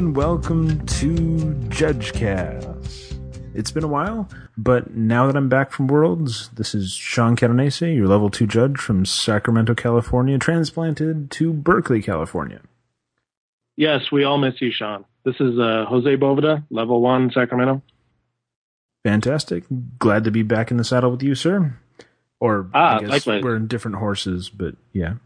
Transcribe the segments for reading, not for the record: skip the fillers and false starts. and welcome to JudgeCast. It's been a while, but now that I'm back from Worlds, this is Sean Catanese, your level 2 judge from Sacramento, California, transplanted to Berkeley, California. Yes, we all miss you, Sean. This is Jose Boveda, level 1, Sacramento. Fantastic. Glad to be back in the saddle with you, sir. Or, I guess likewise. We're in different horses, but yeah.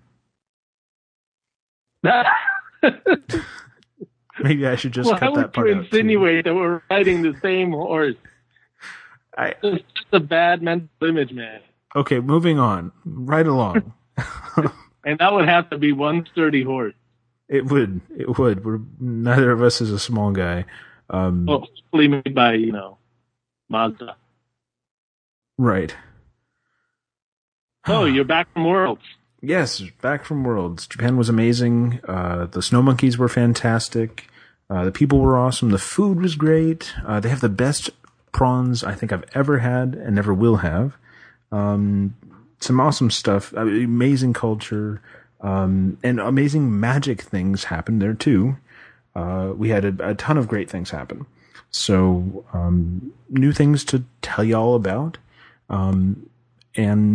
Maybe I should just cut that part out. How would you insinuate that we're riding the same horse? It's just a bad mental image, man. Okay, moving on. Right along. And that would have to be one sturdy horse. It would. Neither of us is a small guy. Hopefully made by, Mazda. Right. Oh, you're back from Worlds. Yes, back from Worlds. Japan was amazing. The snow monkeys were fantastic. The people were awesome. The food was great. They have the best prawns I think I've ever had and never will have. Some awesome stuff. Amazing culture. And amazing magic things happened there too. We had a ton of great things happen. So, new things to tell y'all about.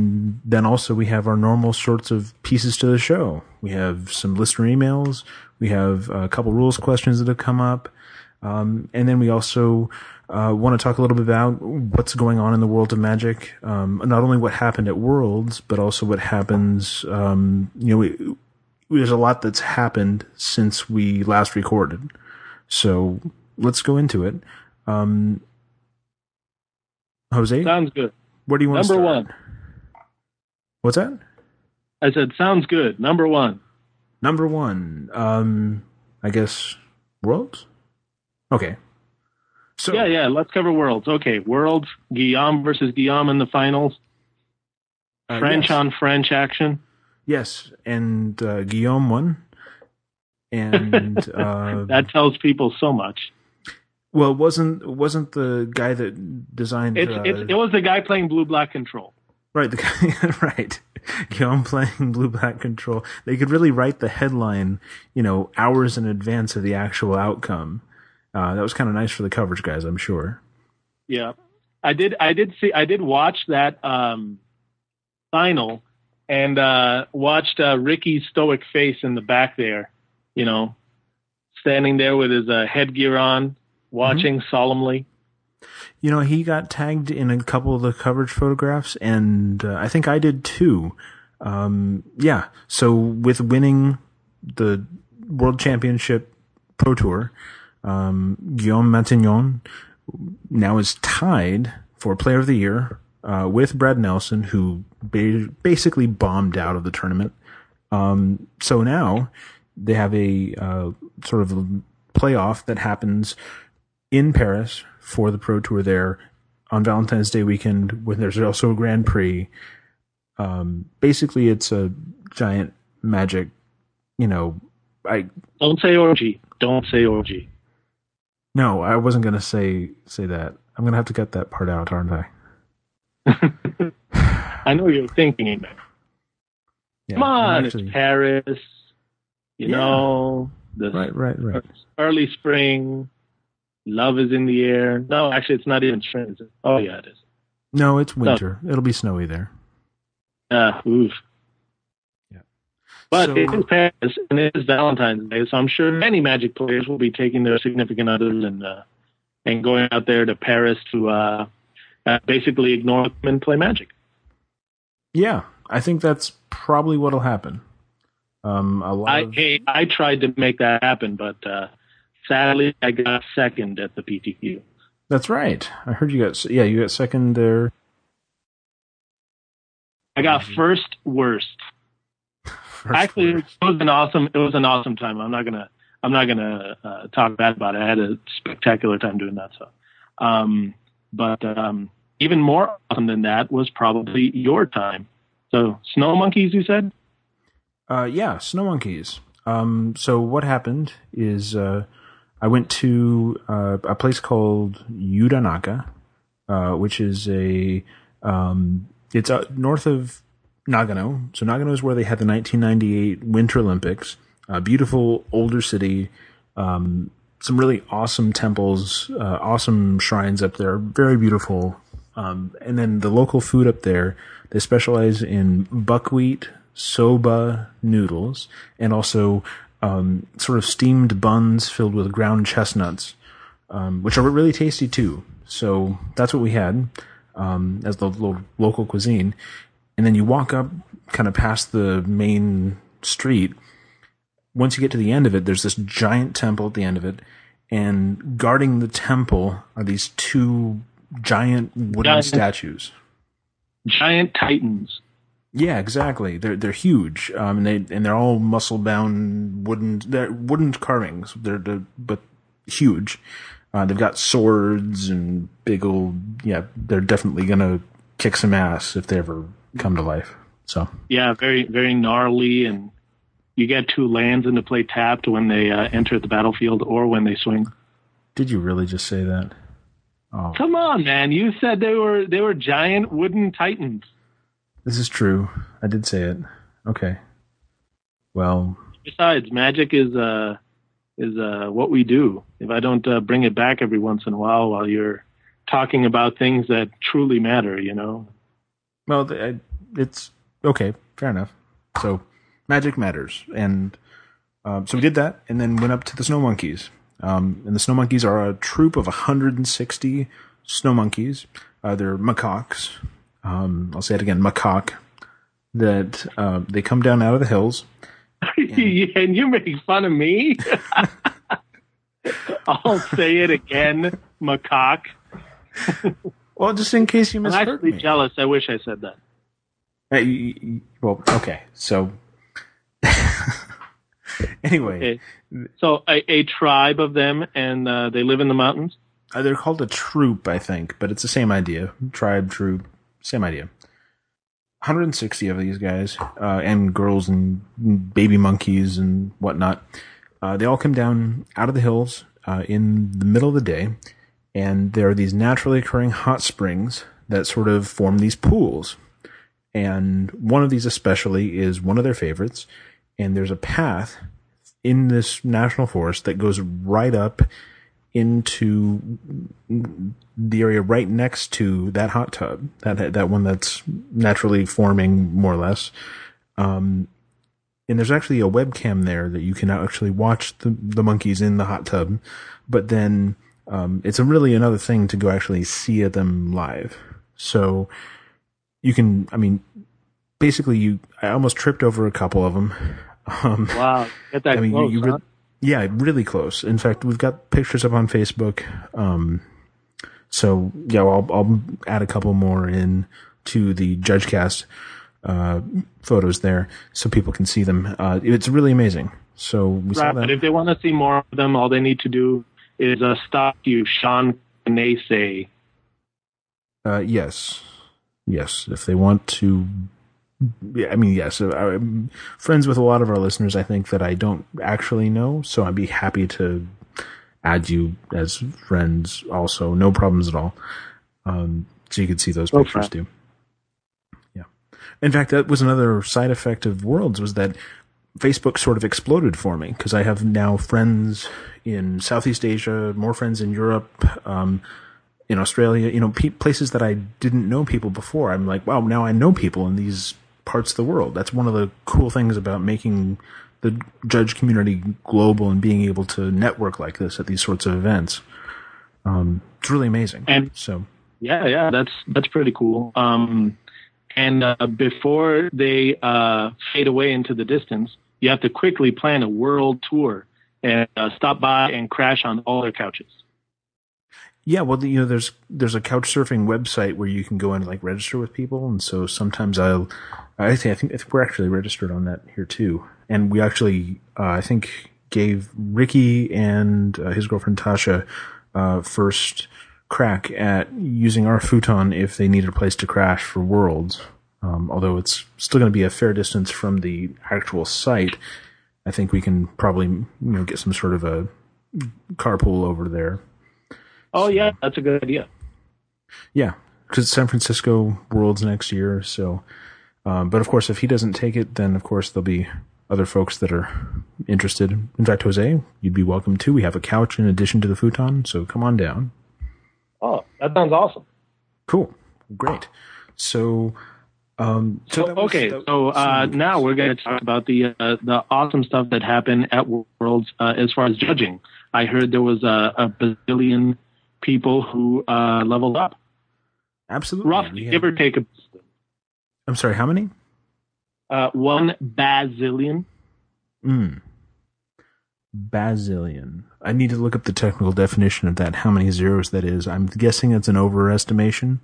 And then also we have our normal sorts of pieces to the show. We have some listener emails. We have a couple rules questions that have come up. And then we also want to talk a little bit about what's going on in the world of magic. Not only what happened at Worlds, but also what happens. There's a lot that's happened since we last recorded. So let's go into it. Jose? Sounds good. Where do you want to start? Number one. What's that? I said, sounds good. Number one. I guess Worlds? Okay. So Yeah, let's cover Worlds. Okay, Worlds, Guillaume versus Guillaume in the finals. French on French action. Yes, and Guillaume won. And that tells people so much. Well, it wasn't the guy that designed it was the guy playing Blue Black Control. Right, the guy, right. Guillaume playing Blue Black Control. They could really write the headline, hours in advance of the actual outcome. That was kind of nice for the coverage guys, I'm sure. Yeah, I did watch that final and watched Ricky's stoic face in the back there, standing there with his headgear on, watching solemnly. He got tagged in a couple of the coverage photographs, and I think I did too. So with winning the World Championship Pro Tour, Guillaume Matignon now is tied for Player of the Year with Brad Nelson, who basically bombed out of the tournament. So now they have a sort of playoff that happens in Paris for the Pro Tour there on Valentine's Day weekend, when there's also a Grand Prix. Basically, it's a giant magic, Don't say orgy. Don't say orgy. No, I wasn't going to say that. I'm going to have to cut that part out, aren't I? I know you're thinking it. Yeah, come on, it's Paris. Right. Early spring, love is in the air. No, actually, it's not even spring. Oh, yeah, it is. No, it's winter. No. It'll be snowy there. Oof. Yeah. But it is Paris, and it is Valentine's Day, so I'm sure many Magic players will be taking their significant others and going out there to Paris to basically ignore them and play Magic. Yeah, I think that's probably what'll happen. I tried to make that happen, but sadly I got second at the PTQ. That's right. I heard you got second there. I got first worst. It was an awesome time. I'm not gonna talk bad about it. I had a spectacular time doing that stuff. So. But even more awesome than that was probably your time. So snow monkeys, you said? Snow monkeys. So what happened is I went to a place called Yudanaka, which is it's north of Nagano. So Nagano is where they had the 1998 Winter Olympics. A beautiful older city, some really awesome temples, awesome shrines up there, very beautiful. And then the local food up there, they specialize in buckwheat, soba noodles, and also sort of steamed buns filled with ground chestnuts, which are really tasty too. So that's what we had as the local cuisine. And then you walk up kind of past the main street. Once you get to the end of it, there's this giant temple at the end of it. And guarding the temple are these two giant wooden statues. Giant titans. Yeah, exactly. They're huge. And they're all muscle bound wooden carvings. They're but huge. They've got swords and big old, yeah, they're definitely going to kick some ass if they ever come to life. So, yeah, very, very gnarly, and you get two lands into play tapped when they enter the battlefield or when they swing. Did you really just say that? Oh. Come on, man. You said they were giant wooden titans. This is true. I did say it. Okay. Well, besides, magic is what we do. If I don't bring it back every once in a while you're talking about things that truly matter, you know? Well, it's okay. Fair enough. So magic matters. And so we did that and then went up to the snow monkeys. And the snow monkeys are a troop of 160 snow monkeys. They're macaques. I'll say it again, macaque, that they come down out of the hills. And you make fun of me? I'll say it again, macaque. Well, just in case you misheard me. I'm actually jealous. I wish I said that. Well, okay. So, anyway. Okay. So, a tribe of them, and they live in the mountains? They're called a troop, I think, but it's the same idea. Tribe, troop. Same idea. 160 of these guys, and girls and baby monkeys and whatnot. They all come down out of the hills in the middle of the day, and there are these naturally occurring hot springs that sort of form these pools. And one of these especially is one of their favorites, and there's a path in this national forest that goes right up into the area right next to that hot tub, that one that's naturally forming, more or less. And there's actually a webcam there that you can actually watch the monkeys in the hot tub. But then it's really another thing to go actually see them live. So you can, basically, I almost tripped over a couple of them. Wow, get that close, you huh? Yeah, really close. In fact, we've got pictures up on Facebook. So yeah, I'll add a couple more in to the JudgeCast photos there, so people can see them. It's really amazing. So we saw that. But if they want to see more of them, all they need to do is stalk you, Sean Catanese. Yes. If they want to. Yes, I'm friends with a lot of our listeners, I think, that I don't actually know, so I'd be happy to add you as friends also. No problems at all. So you could see those pictures too. Yeah. In fact, that was another side effect of Worlds, was that Facebook sort of exploded for me, because I have now friends in Southeast Asia, more friends in Europe, in Australia, places that I didn't know people before. I'm like, wow, now I know people in these parts of the world. That's one of the cool things about making the judge community global and being able to network like this at these sorts of events. It's really amazing. And so, yeah, that's pretty cool. And before they fade away into the distance, you have to quickly plan a world tour and stop by and crash on all their couches. Yeah, well, there's a couch surfing website where you can go and register with people, and so sometimes I think we're actually registered on that here too, and we actually gave Ricky and his girlfriend Tasha first crack at using our futon if they needed a place to crash for Worlds. Although it's still going to be a fair distance from the actual site, I think we can probably get some sort of a carpool over there. Oh, yeah, that's a good idea. Yeah, because San Francisco Worlds next year. So, but of course, if he doesn't take it, then of course there'll be other folks that are interested. In fact, Jose, you'd be welcome too. We have a couch in addition to the futon, so come on down. Oh, that sounds awesome. Cool. Great. So now we're going to talk about the awesome stuff that happened at Worlds as far as judging. I heard there was a bazillion people who leveled up. Absolutely. Roughly, give or take. I'm sorry, how many? 1 bazillion. Bazillion. I need to look up the technical definition of that, how many zeros that is. I'm guessing it's an overestimation.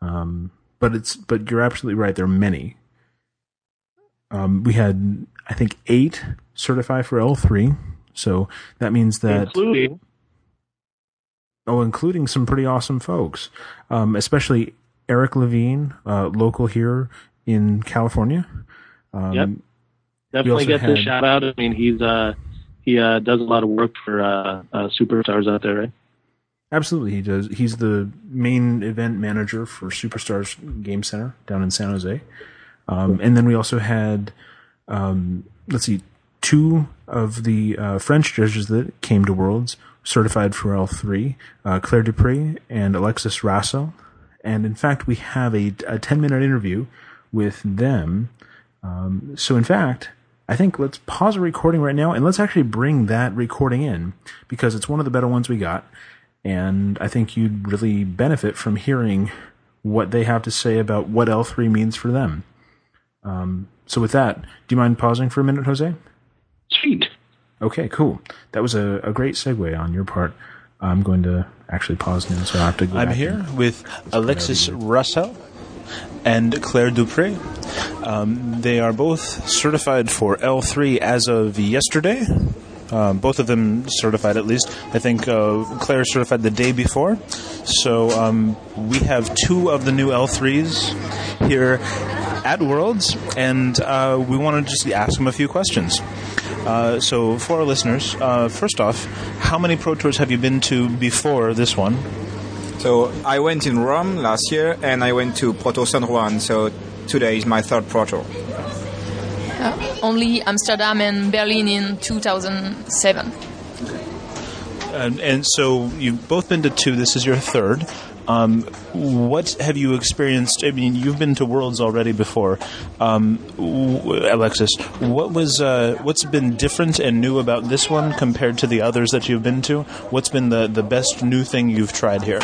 But you're absolutely right. There are many. We had, I think, 8 certify for L3. So that means that... Including some pretty awesome folks, especially Eric Levine, local here in California. Yep. Definitely get this shout out. I mean, he does a lot of work for Superstars out there, right? Absolutely, he does. He's the main event manager for Superstars Game Center down in San Jose. And then we also had, 2 of the French judges that came to Worlds, certified for L3, Claire Dupree and Alexis Rassel. And in fact, we have a 10-minute interview with them. So in fact, I think let's pause the recording right now and let's actually bring that recording in, because it's one of the better ones we got. And I think you'd really benefit from hearing what they have to say about what L3 means for them. So with that, do you mind pausing for a minute, Jose? Sweet. Okay, cool. That was a great segue on your part. I'm going to actually pause now, so I have to go. I'm here with Alexis Rassel and Claire Dupree. They are both certified for L3 as of yesterday. Both of them certified, at least. I think Claire certified the day before. So we have 2 of the new L3s here at Worlds, and we want to just ask them a few questions. So for our listeners, first off, how many Pro Tours have you been to before this one? So I went in Rome last year, and I went to Pro Tour San Juan, so today is my 3rd Pro Tour. Only Amsterdam and Berlin in 2007. And so you've both been to 2. This is your 3rd. What have you experienced? I mean, you've been to Worlds already before, Alexis. What's been different and new about this one compared to the others that you've been to? What's been the best new thing you've tried here?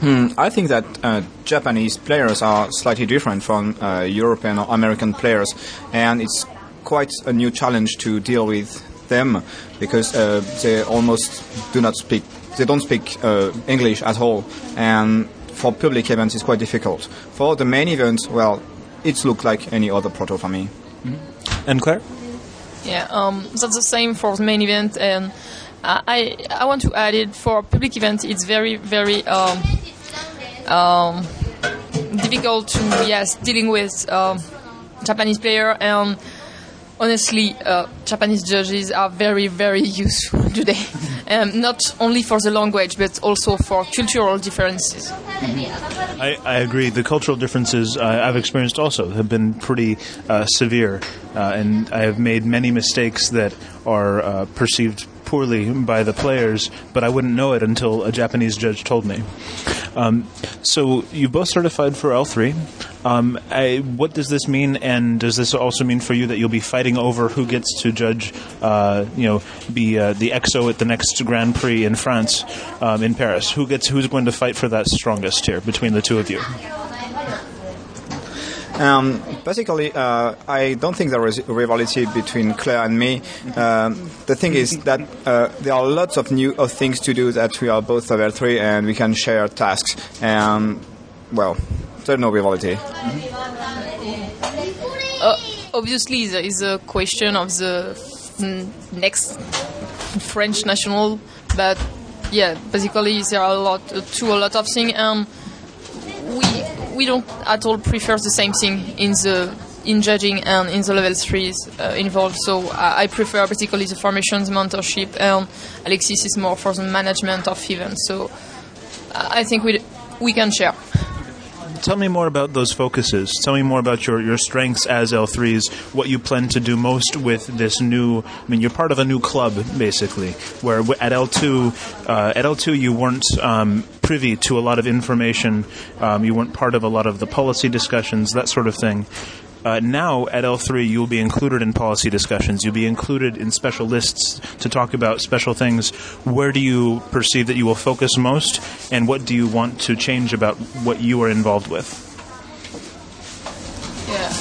I think that Japanese players are slightly different from European or American players, and it's quite a new challenge to deal with them, because they almost don't speak English at all, and for public events it's quite difficult. For the main events, well, it looked like any other Pro Tour for me. Mm-hmm. And Claire? Yeah, that's the same for the main event, and I want to add it, for public events it's very, very difficult to, dealing with Japanese player, and honestly, Japanese judges are very, very useful today. Not only for the language, but also for cultural differences. Mm-hmm. I agree. The cultural differences I've experienced also have been pretty severe, and I have made many mistakes that are perceived poorly by the players, but I wouldn't know it until a Japanese judge told me. So you both certified for L3. What does this mean, and does this also mean for you that you'll be fighting over who gets to judge, the EXO at the next Grand Prix in France, in Paris? Who's going to fight for that strongest here between the two of you? Basically, I don't think there is rivalry between Claire and me. The thing is that there are lots of new things to do, that we are both level 3 and we can share tasks. There's no rivalry. Mm-hmm. Obviously, there is a question of the next French national, but basically there are a lot of things. We don't at all prefer the same thing in judging and in the level 3s involved. So I prefer particularly the formations, mentorship, and Alexis is more for the management of events. So I think we can share. Tell me more about those focuses. Tell me more about your strengths as L3s, what you plan to do most with this new... I mean, you're part of a new club, basically, where at L2 you weren't privy to a lot of information. You weren't part of a lot of the policy discussions, that sort of thing. Now, at L3, you'll be included in policy discussions. You'll be included in special lists to talk about special things. Where do you perceive that you will focus most, and what do you want to change about what you are involved with? Yeah,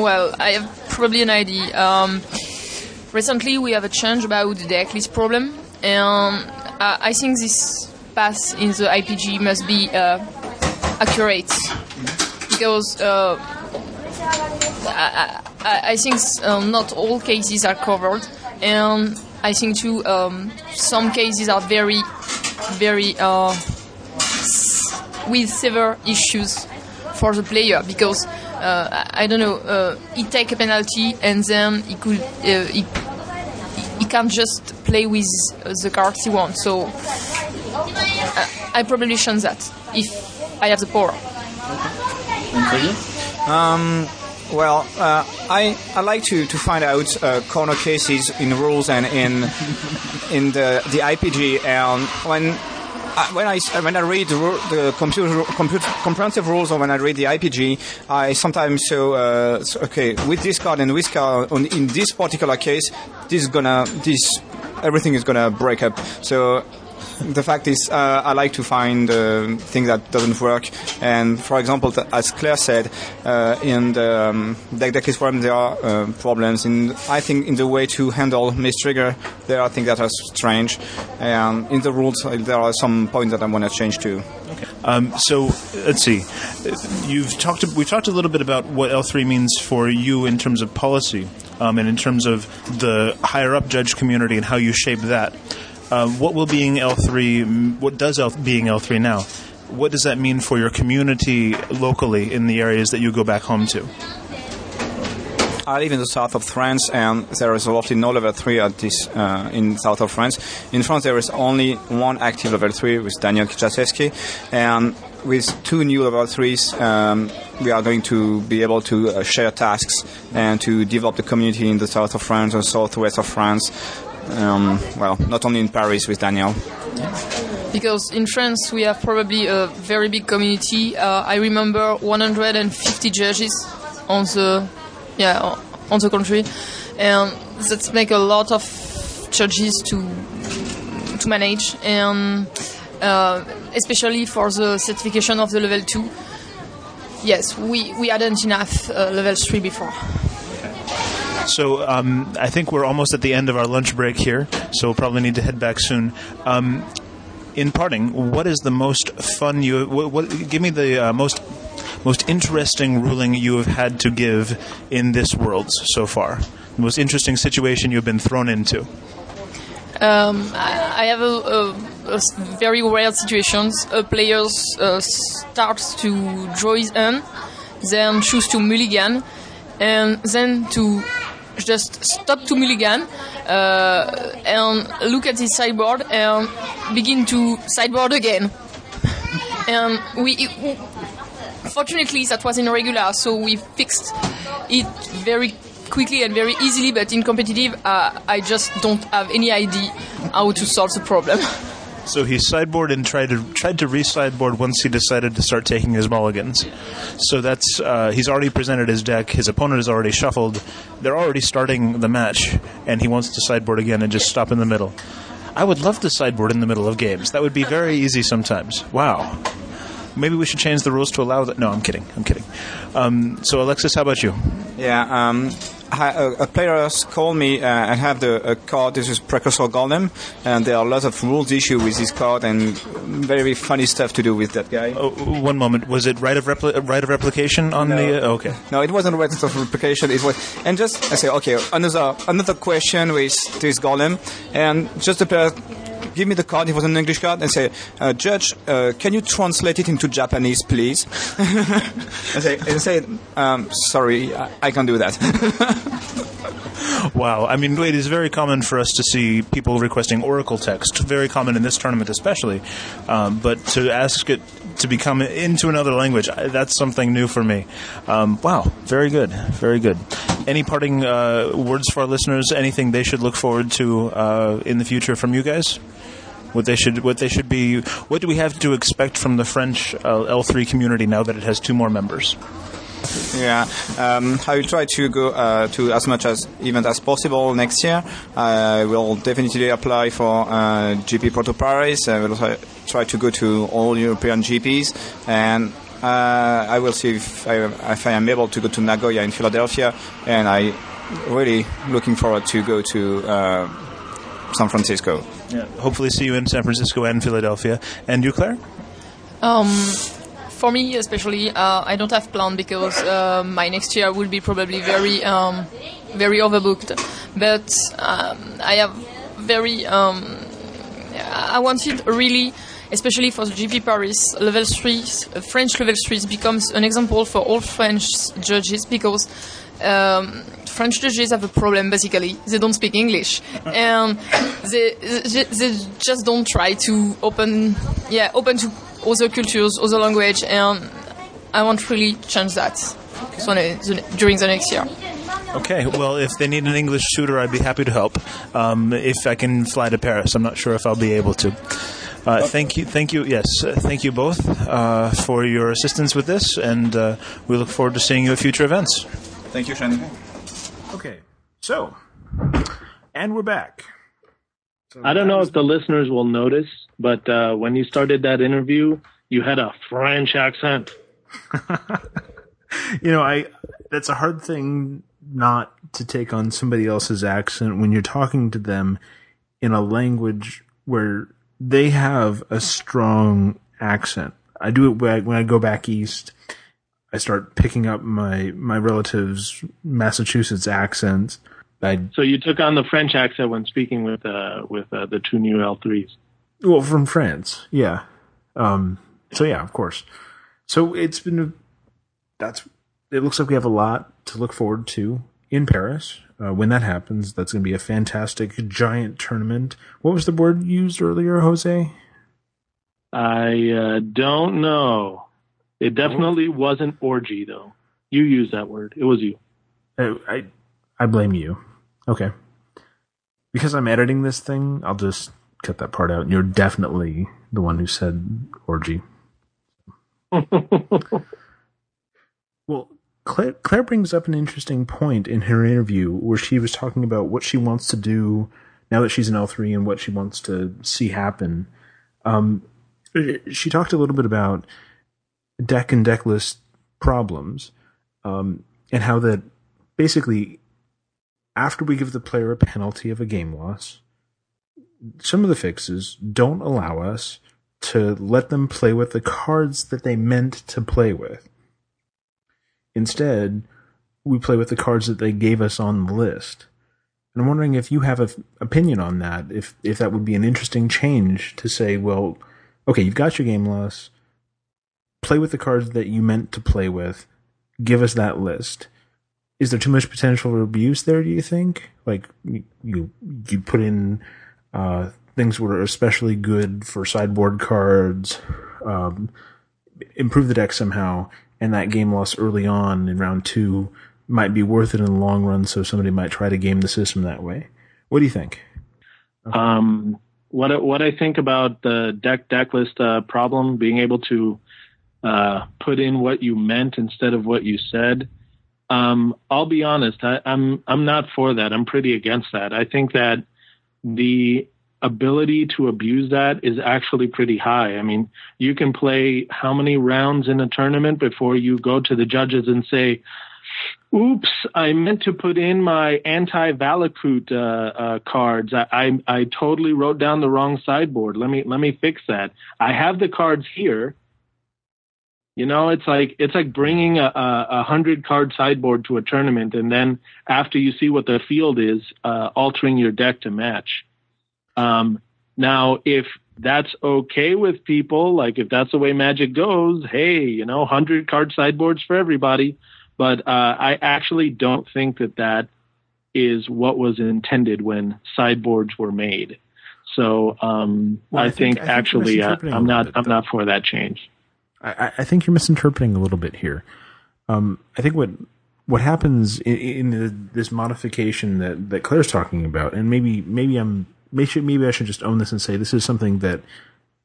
well, I have probably an idea. Recently, we have a change about the deck list problem, and I think this path in the IPG must be accurate, because... I think not all cases are covered, and I think too some cases are very, very with severe issues for the player, because I don't know, he take a penalty and then he can't just play with the cards he wants. So I probably shun that if I have the power. Okay. Well, I like to find out corner cases in rules and in the IPG. And when I read the comprehensive rules, or when I read the IPG, I sometimes so okay, with this card and this card in this particular case, everything is gonna break up. So. The fact is, I like to find things that doesn't work. And for example, as Claire said, in the deck forum, there are problems. And I think in the way to handle mistrigger, there are things that are strange. And in the rules, there are some points that I want to change too. Okay. So let's see. We've talked a little bit about what L3 means for you in terms of policy, and in terms of the higher up judge community and how you shape that. What does being L3 now? What does that mean for your community locally in the areas that you go back home to? I live in the south of France, and there is roughly no level 3 at this in south of France. In France, there is only one active level 3 with Daniel Kichasevsky, and with two new level 3s, we are going to be able to share tasks and to develop the community in the south of France and southwest of France. Well, not only in Paris with Daniel. Because in France we have probably a very big community. I remember 150 judges on the country, and that make a lot of judges to manage, and especially for the certification of the level 2. Yes, we hadn't enough level 3 before. So I think we're almost at the end of our lunch break here, so we'll probably need to head back soon. In parting, what is the most fun give me the most interesting ruling you have had to give in this Worlds so far? The most interesting situation you've been thrown into? I have a very rare situation. A player starts to draw his hand, then choose to mulligan, and then to just stop to mulligan and look at his sideboard and begin to sideboard again. And fortunately, that was irregular, so we fixed it very quickly and very easily, but in competitive, I just don't have any idea how to solve the problem. So he sideboarded and tried to re-sideboard once he decided to start taking his mulligans. So that's he's already presented his deck. His opponent is already shuffled. They're already starting the match, and he wants to sideboard again and just stop in the middle. I would love to sideboard in the middle of games. That would be very easy sometimes. Wow. Maybe we should change the rules to allow that. No, I'm kidding. So Alexis, how about you? Yeah, a player called me. I have a card. This is Precursor Golem, and there are lots of rules issue with this card and very funny stuff to do with that guy. Oh, one moment. Was it Rite of Replication on the? Okay. No, it wasn't Rite of Replication. It was, and just I say, okay, another question with this Golem, and just the player give me the card. It was an English card, and say, Judge, can you translate it into Japanese, please? And say, sorry, I can't do that. Wow. I mean, it is very common for us to see people requesting Oracle text, very common in this tournament especially. But to ask it to become into another language, that's something new for me. Wow. Very good. Very good. Any parting words for our listeners? Anything they should look forward to in the future from you guys? What do we have to expect from the French L3 community now that it has 2 more members? Yeah, I will try to go to as much as event as possible next year. I will definitely apply for GP Porto Paris. I will try to go to all European GPs, and I will see if I am able to go to Nagoya in Philadelphia. And I really looking forward to go to San Francisco. Yeah, hopefully see you in San Francisco and Philadelphia. And you, Claire? For me, especially, I don't have plan because my next year will be probably very, very overbooked. But I have very... I wanted really, especially for the GP Paris, level 3, French level 3 becomes an example for all French judges because... French judges have a problem, basically. They don't speak English. And they just don't try to open to other cultures, other language. And I won't really change that during the next year. Okay, well, if they need an English tutor, I'd be happy to help. If I can fly to Paris, I'm not sure if I'll be able to. Thank you. Yes, thank you both for your assistance with this, and we look forward to seeing you at future events. Thank you, Shannon. Okay, so, and we're back. So I don't know if the listeners will notice, but when you started that interview, you had a French accent. That's a hard thing not to take on somebody else's accent when you're talking to them in a language where they have a strong accent. I do it when I go back east. I start picking up my relatives' Massachusetts accents. So you took on the French accent when speaking with the 2 new L3s. Well, from France, yeah. So yeah, of course. So it's been it looks like we have a lot to look forward to in Paris. When that happens, that's going to be a fantastic giant tournament. What was the word used earlier, Jose? I don't know. It definitely wasn't orgy, though. You used that word. It was you. I blame you. Okay. Because I'm editing this thing, I'll just cut that part out. You're definitely the one who said orgy. Well, Claire brings up an interesting point in her interview where she was talking about what she wants to do now that she's an L3 and what she wants to see happen. She talked a little bit about deck and deck list problems, and how that basically after we give the player a penalty of a game loss, some of the fixes don't allow us to let them play with the cards that they meant to play with. Instead, we play with the cards that they gave us on the list. And I'm wondering if you have an opinion on that, if that would be an interesting change to say, well, okay, you've got your game loss, play with the cards that you meant to play with, give us that list. Is there too much potential for abuse there, do you think? Like, you put in things that are especially good for sideboard cards, improve the deck somehow, and that game loss early on in round 2 might be worth it in the long run, so somebody might try to game the system that way. What do you think? What I think about the deck list problem, being able to put in what you meant instead of what you said. I'll be honest. I'm not for that. I'm pretty against that. I think that the ability to abuse that is actually pretty high. I mean, you can play how many rounds in a tournament before you go to the judges and say, oops, I meant to put in my anti-Valakut cards. I totally wrote down the wrong sideboard. Let me fix that. I have the cards here. You know, it's like bringing a 100-card sideboard to a tournament, and then after you see what the field is, altering your deck to match. Now, if that's okay with people, like if that's the way Magic goes, hey, 100-card sideboards for everybody. But I actually don't think that is what was intended when sideboards were made. So well, I think actually I'm not for that change. I think you're misinterpreting a little bit here. I think what happens in this modification that Claire's talking about, and maybe I should just own this and say this is something that,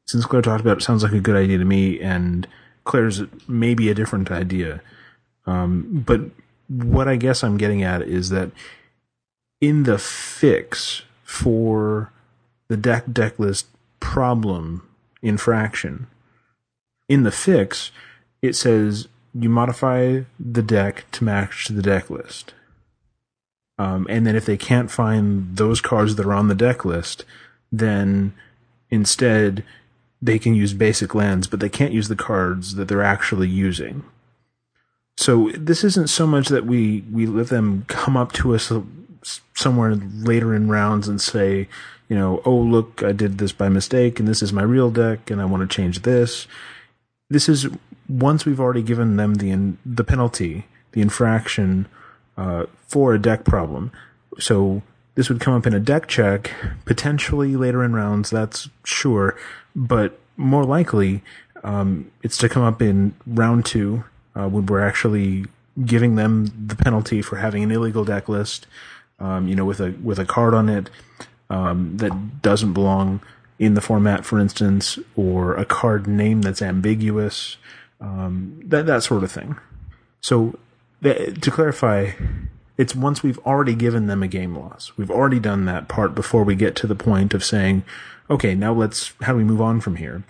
since Claire talked about it, sounds like a good idea to me, and Claire's maybe a different idea. But what I guess I'm getting at is that in the fix for the decklist problem infraction, in the fix, it says you modify the deck to match the deck list. And then if they can't find those cards that are on the deck list, then instead they can use basic lands, but they can't use the cards that they're actually using. So this isn't so much that we let them come up to us somewhere later in rounds and say, you know, oh, look, I did this by mistake, and this is my real deck, and I want to change this. This is once we've already given them the penalty, the infraction for a deck problem. So this would come up in a deck check, potentially later in rounds, that's sure, but more likely it's to come up in round two when we're actually giving them the penalty for having an illegal deck list, with a card on it that doesn't belong in the format, for instance, or a card name that's ambiguous, that sort of thing. So to clarify, it's once we've already given them a game loss. We've already done that part before we get to the point of saying, okay, now how do we move on from here?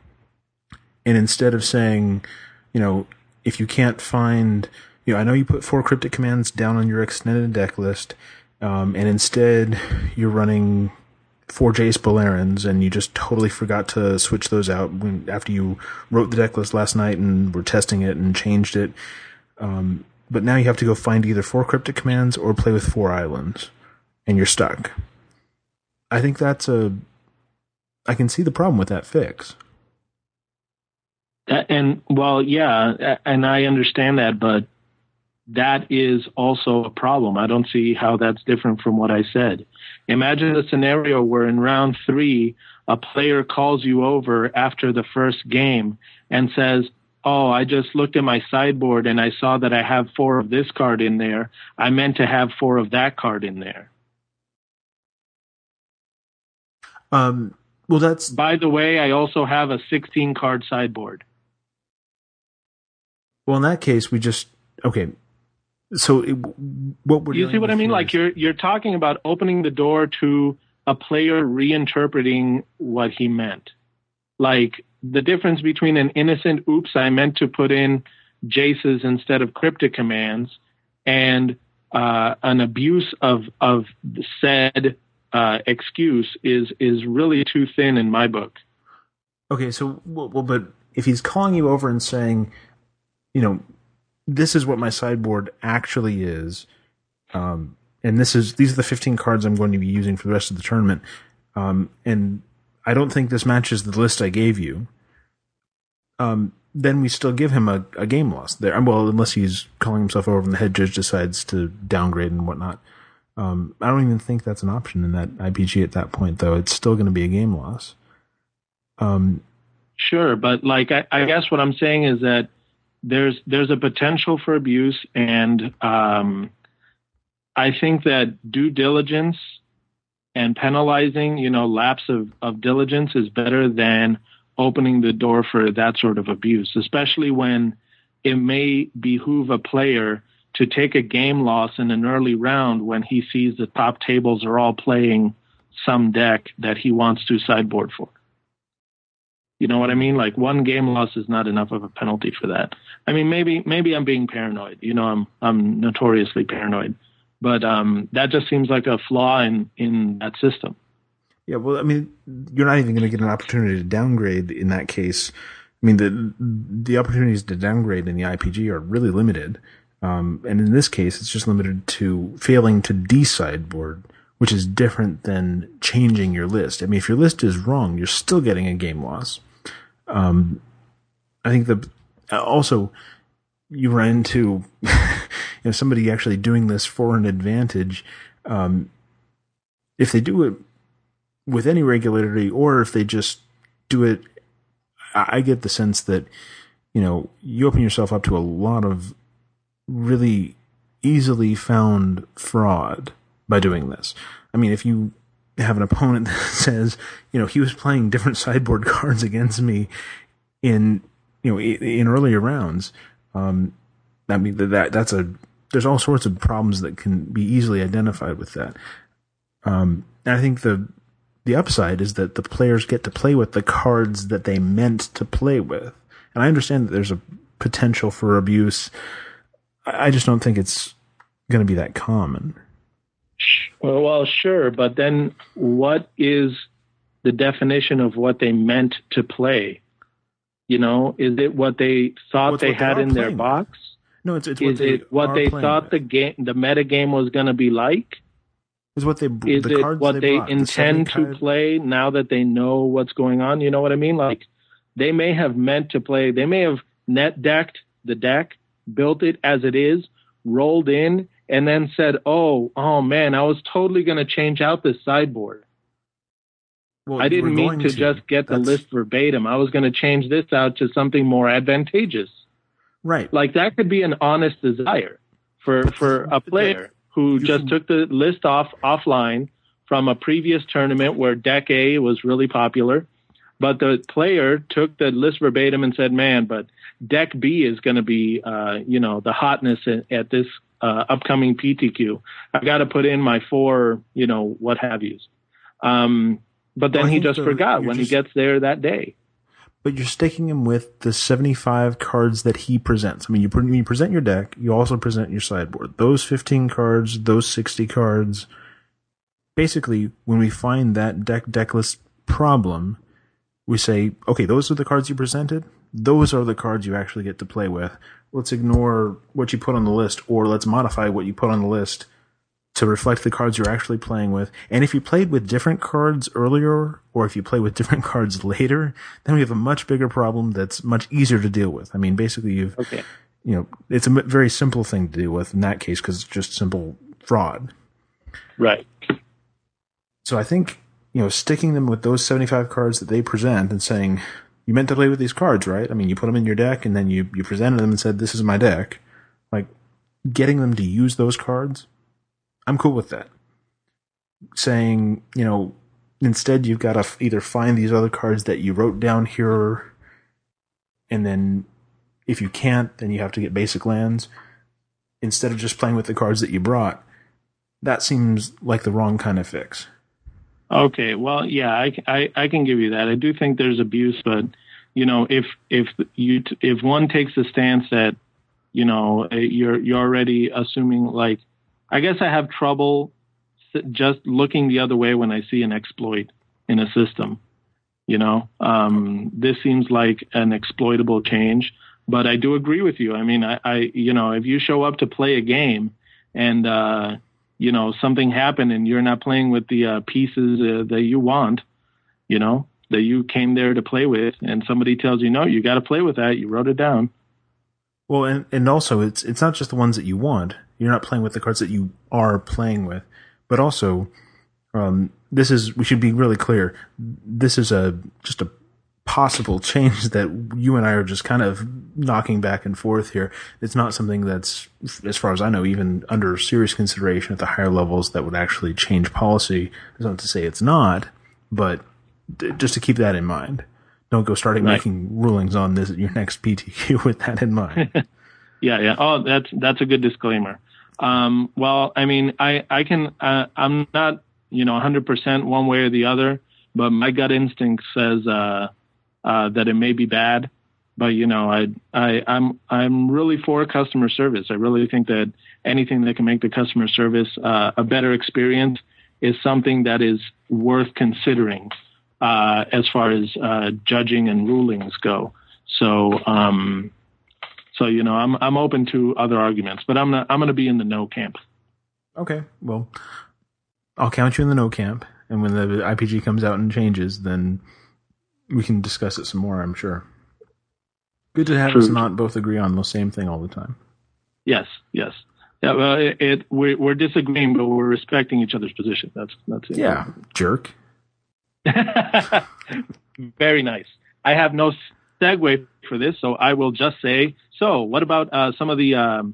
And instead of saying, you know, if you can't find, you know, I know you put 4 cryptic commands down on your extended deck list, and instead you're running 4 Jace Bolarans, and you just totally forgot to switch those out after you wrote the deck list last night and were testing it and changed it. But now you have to go find either 4 cryptic commands or play with 4 islands, and you're stuck. I think I can see the problem with that fix. And, well, yeah, and I understand that, but that is also a problem. I don't see how that's different from what I said. Imagine a scenario where in round 3, a player calls you over after the first game and says, oh, I just looked at my sideboard and I saw that I have 4 of this card in there. I meant to have 4 of that card in there. Well, that's... By the way, I also have a 16-card sideboard. Well, in that case, we just... Okay. So what we're doing... You see what I mean? Like, you're talking about opening the door to a player reinterpreting what he meant. Like, the difference between an innocent, oops, I meant to put in Jaces instead of cryptic commands, and an abuse of the said excuse is really too thin in my book. Okay, so, well, but if he's calling you over and saying, you know, this is what my sideboard actually is, and these are the 15 cards I'm going to be using for the rest of the tournament, and I don't think this matches the list I gave you, then we still give him a game loss there. Well, unless he's calling himself over and the head judge decides to downgrade and whatnot. I don't even think that's an option in that IPG at that point, though. It's still going to be a game loss. Sure, but like I guess what I'm saying is that there's a potential for abuse, and I think that due diligence and penalizing, you know, lapse of diligence is better than opening the door for that sort of abuse, especially when it may behoove a player to take a game loss in an early round when he sees the top tables are all playing some deck that he wants to sideboard for. You know what I mean? Like, one game loss is not enough of a penalty for that. I mean, maybe I'm being paranoid. You know, I'm notoriously paranoid. But that just seems like a flaw in that system. Yeah, well, I mean, you're not even going to get an opportunity to downgrade in that case. I mean, the opportunities to downgrade in the IPG are really limited. And in this case, it's just limited to failing to de-sideboard, which is different than changing your list. I mean, if your list is wrong, you're still getting a game loss. I think also you run into... If somebody actually doing this for an advantage, If they do it with any regularity, or if they just do it, I get the sense that, you know, you open yourself up to a lot of really easily found fraud by doing this. I mean, if you have an opponent that says, you know, he was playing different sideboard cards against me in earlier rounds, I mean, there's all sorts of problems that can be easily identified with that. And I think the upside is that the players get to play with the cards that they meant to play with. And I understand that there's a potential for abuse. I just don't think it's going to be that common. Well, sure. But then what is the definition of what they meant to play? You know, is it what they thought they had in their box? No, it's what they thought the metagame was going to be like? Is it what they intend to play now that they know what's going on? You know what I mean? Like, they may have meant to play, they may have net decked the deck, built it as it is, rolled in, and then said, oh man, I was totally going to change out this sideboard. Well, I didn't mean to just get the list verbatim. I was going to change this out to something more advantageous. Right. Like, that could be an honest desire for a player who just took the list offline from a previous tournament where deck A was really popular, but the player took the list verbatim and said, man, but deck B is going to be, the hotness at this upcoming PTQ. I've got to put in my 4, what have yous. But then he just forgot when he gets there that day. But you're sticking him with the 75 cards that he presents. I mean, you present your deck, you also present your sideboard. Those 15 cards, those 60 cards. Basically, when we find that decklist problem, we say, okay, those are the cards you presented. Those are the cards you actually get to play with. Let's ignore what you put on the list, or let's modify what you put on the list to reflect the cards you're actually playing with. And if you played with different cards earlier, or if you play with different cards later, then we have a much bigger problem that's much easier to deal with. I mean, basically it's a very simple thing to deal with in that case, because it's just simple fraud. Right. So I think, sticking them with those 75 cards that they present and saying, you meant to play with these cards, right? I mean, you put them in your deck and then you presented them and said, this is my deck. Like, getting them to use those cards, I'm cool with that. Saying, instead you've got to either find these other cards that you wrote down here, and then if you can't, then you have to get basic lands, instead of just playing with the cards that you brought. That seems like the wrong kind of fix. Okay, well, yeah, I can give you that. I do think there's abuse, but, if one takes the stance that, you're already assuming, like, I guess I have trouble just looking the other way when I see an exploit in a system. This seems like an exploitable change, but I do agree with you. I mean, I if you show up to play a game and, something happened and you're not playing with the pieces that you want, that you came there to play with, and somebody tells you, no, you got to play with that. You wrote it down. Well, and also it's not just the ones that you want. You're not playing with the cards that you are playing with, but also we should be really clear. This is just a possible change that you and I are just kind of knocking back and forth here. It's not something that's, as far as I know, even under serious consideration at the higher levels that would actually change policy. That's not to say it's not, but just to keep that in mind. Don't go starting making rulings on this at your next PTQ with that in mind. Yeah. Oh, that's a good disclaimer. I'm not, 100% one way or the other, but my gut instinct says that it may be bad. But I'm really for customer service. I really think that anything that can make the customer service a better experience is something that is worth considering. As far as judging and rulings go, so I'm open to other arguments, but I'm going to be in the no camp. Okay, well, I'll count you in the no camp, and when the IPG comes out and changes, then we can discuss it some more. I'm sure. Good to have us not both agree on the same thing all the time. Yes. Yeah, well, we're disagreeing, but we're respecting each other's position. That's it. Yeah, jerk. Very nice. I have no segue for this, so I will just say. So, what about some of the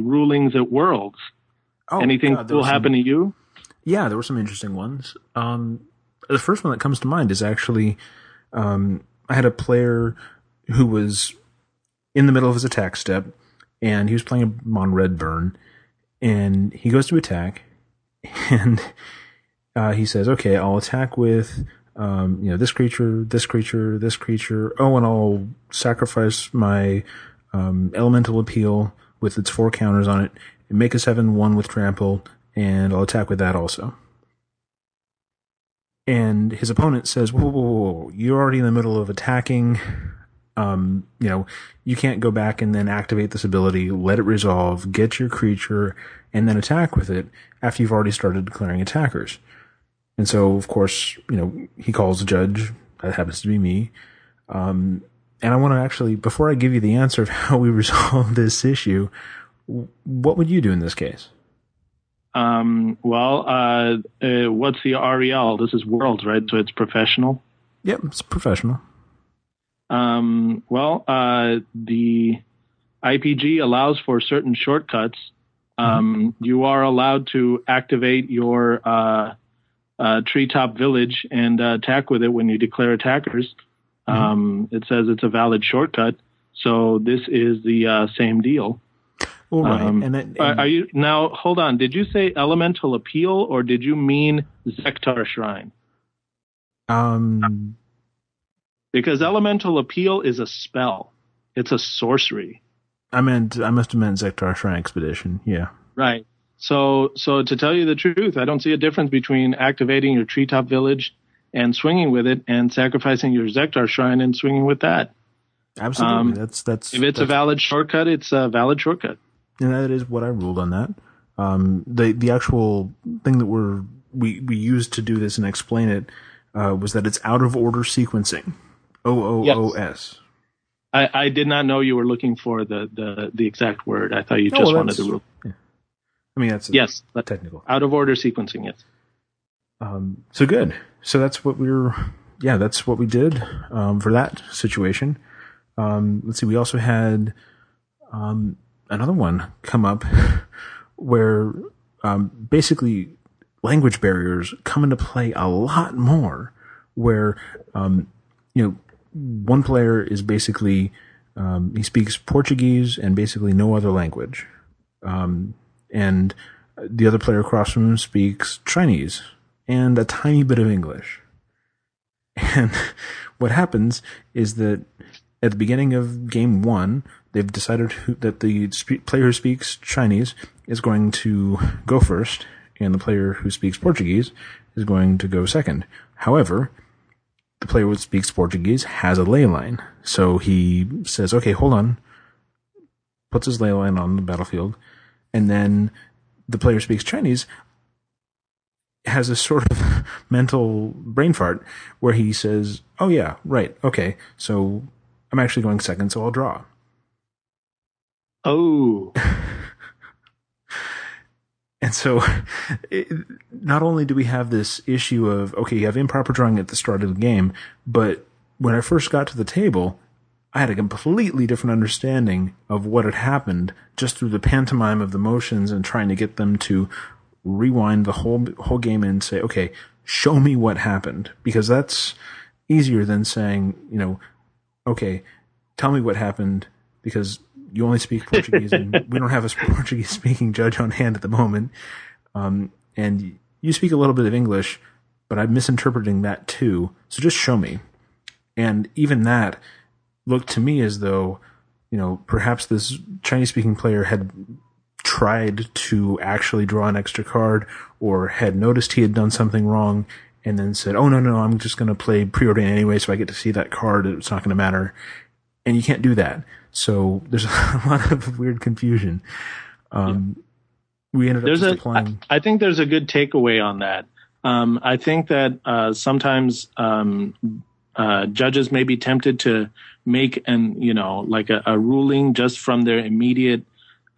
rulings at Worlds? Oh, anything cool happen to you? Yeah, there were some interesting ones. The first one that comes to mind is actually I had a player who was in the middle of his attack step, and he was playing a Mon Red Burn, and he goes to attack, and he says, okay, I'll attack with this creature, this creature, this creature, and I'll sacrifice my Elemental Appeal with its 4 counters on it, and make a 7/1 with trample, and I'll attack with that also. And his opponent says, whoa, you're already in the middle of attacking. You can't go back and then activate this ability, let it resolve, get your creature, and then attack with it after you've already started declaring attackers. And so, of course, he calls a judge. That happens to be me. And I want to actually, before I give you the answer of how we resolve this issue, what would you do in this case? What's the REL? This is Worlds, right? So it's professional? Yep, it's professional. The IPG allows for certain shortcuts. You are allowed to activate your Treetop Village and attack with it when you declare attackers. It says it's a valid shortcut, so this is the same deal. All right. Hold on. Did you say Elemental Appeal, or did you mean Zektar Shrine? Because Elemental Appeal is a spell. It's a sorcery. I must have meant Zektar Shrine Expedition. Yeah. Right. So to tell you the truth, I don't see a difference between activating your Treetop Village and swinging with it, and sacrificing your Zektar Shrine and swinging with that. Absolutely. If it's a valid shortcut, it's a valid shortcut. And that is what I ruled on that. The actual thing that we used to do this and explain it was that it's out of order sequencing. OOOS. I did not know you were looking for the exact word. I thought you just wanted the rule. Yeah. That's technical. Out of order sequencing, yes. So good. So that's what we did for that situation. Let's see. We also had another one come up where basically language barriers come into play a lot more, where one player is basically he speaks Portuguese and basically no other language, and the other player across from him speaks Chinese and a tiny bit of English. And what happens is that at the beginning of game 1, they've decided that the player who speaks Chinese is going to go first, and the player who speaks Portuguese is going to go second. However, the player who speaks Portuguese has a ley line. So he says, okay, hold on, puts his ley line on the battlefield, and then the player who speaks Chinese has a sort of mental brain fart where he says, oh yeah, right, okay, so I'm actually going second, so I'll draw. Oh. And so not only do we have this issue of, okay, you have improper drawing at the start of the game, but when I first got to the table, I had a completely different understanding of what had happened just through the pantomime of the motions and trying to get them to rewind the whole game and say, okay, show me what happened. Because that's easier than saying, okay, tell me what happened, because you only speak Portuguese and we don't have a Portuguese-speaking judge on hand at the moment. And you speak a little bit of English, but I'm misinterpreting that too. So just show me. And even that looked to me as though, perhaps this Chinese-speaking player had tried to actually draw an extra card or had noticed he had done something wrong and then said, oh, no, I'm just going to play preordained anyway, so I get to see that card. It's not going to matter. And you can't do that. So there's a lot of weird confusion. We ended up applying. I think there's a good takeaway on that. I think that sometimes judges may be tempted to make a ruling just from their immediate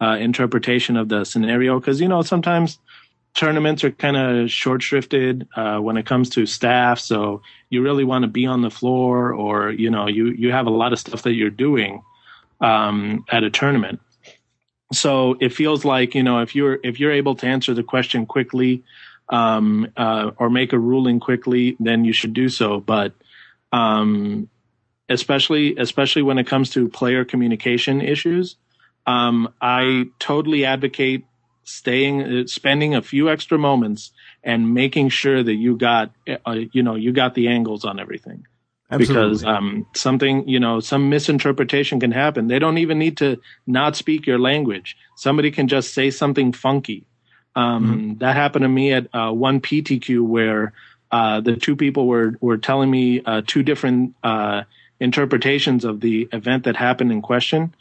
interpretation of the scenario, because, you know, sometimes tournaments are kind of short shrifted when it comes to staff. So you really want to be on the floor, or, you know, you have a lot of stuff that you're doing at a tournament. So it feels like, you know, if you're able to answer the question quickly or make a ruling quickly, then you should do so. But especially when it comes to player communication issues, I totally advocate spending a few extra moments and making sure that you got the angles on everything. Absolutely. Because some misinterpretation can happen. They don't even need to not speak your language. Somebody can just say something funky. That happened to me at one PTQ where the two people were telling me two different interpretations of the event that happened in question.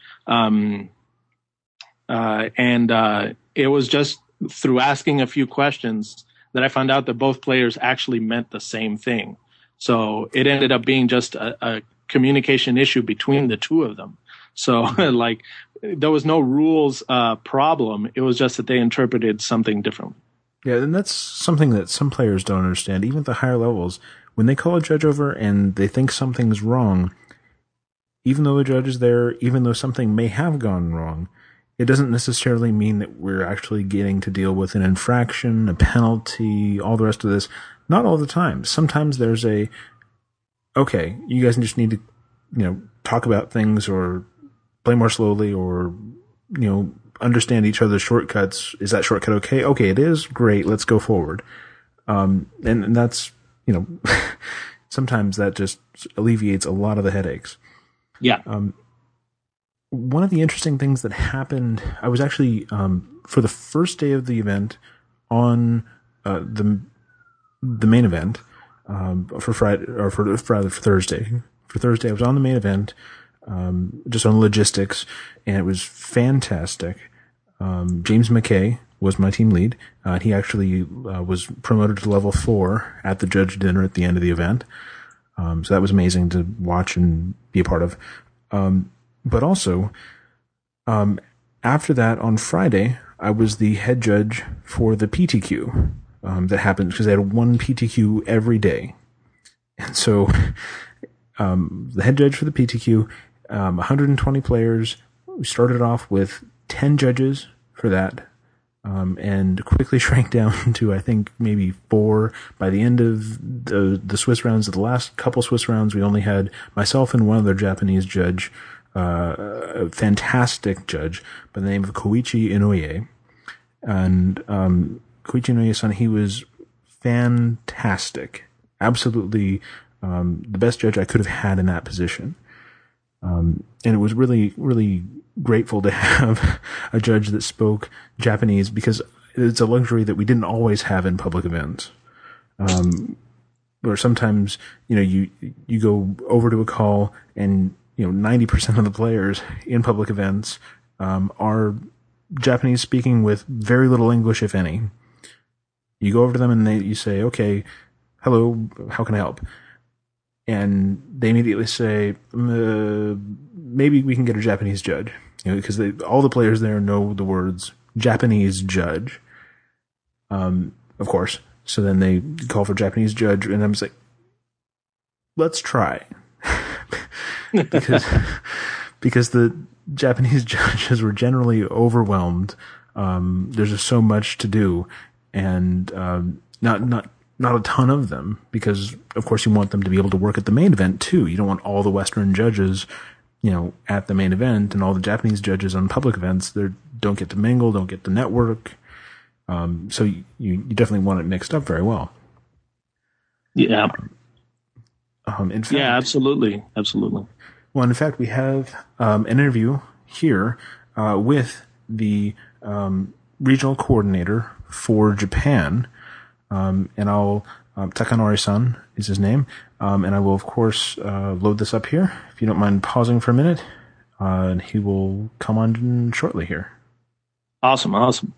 It was just through asking a few questions that I found out that both players actually meant the same thing. So it ended up being just a communication issue between the two of them. So like there was no rules problem. It was just that they interpreted something differently. Yeah, and that's something that some players don't understand, even at the higher levels. When they call a judge over and they think something's wrong, even though the judge is there, even though something may have gone wrong, it doesn't necessarily mean that we're actually getting to deal with an infraction, a penalty, all the rest of this. Not all the time. Sometimes there's okay, you guys just need to, you know, talk about things or play more slowly or, you know, understand each other's shortcuts. Is that shortcut okay? Okay, it is. Great. Let's go forward. And that's, you know, sometimes that just alleviates a lot of the headaches. Yeah. One of the interesting things that happened, I was actually, for the first day of the event on, the main event, for Thursday. For Thursday, I was on the main event, just on logistics, and it was fantastic. James McKay was my team lead. He actually, was promoted to level 4 at the judge dinner at the end of the event. So that was amazing to watch and be a part of. But also, after that, on Friday, I was the head judge for the PTQ that happened because they had one PTQ every day. And so the head judge for the PTQ, 120 players. We started off with 10 judges for that and quickly shrank down to, I think, maybe 4. By the end of the Swiss rounds, the last couple Swiss rounds, we only had myself and one other Japanese judge, a fantastic judge by the name of Koichi Inoue. And Koichi Inoue-san, he was fantastic. Absolutely the best judge I could have had in that position. And it was really, really grateful to have a judge that spoke Japanese because it's a luxury that we didn't always have in public events. Or sometimes, you know, you go over to a call and, you know, 90% of the players in public events are Japanese speaking with very little English, if any. You go over to them and you say, okay, hello, how can I help? And they immediately say, maybe we can get a Japanese judge, you know, because all the players there know the words Japanese judge, of course. So then they call for Japanese judge, and I'm just like, let's try. because the Japanese judges were generally overwhelmed. There's just so much to do, and not a ton of them, because of course you want them to be able to work at the main event too. You don't want all the Western judges, you know, at the main event, and all the Japanese judges on public events. They don't get to mingle, don't get to network. So you definitely want it mixed up very well. Yeah. In fact, yeah, absolutely. Absolutely. Well, in fact, we have an interview here with the regional coordinator for Japan. And I'll Takanori-san is his name. And I will, of course, load this up here. If you don't mind pausing for a minute, and he will come on shortly here. Awesome. Awesome.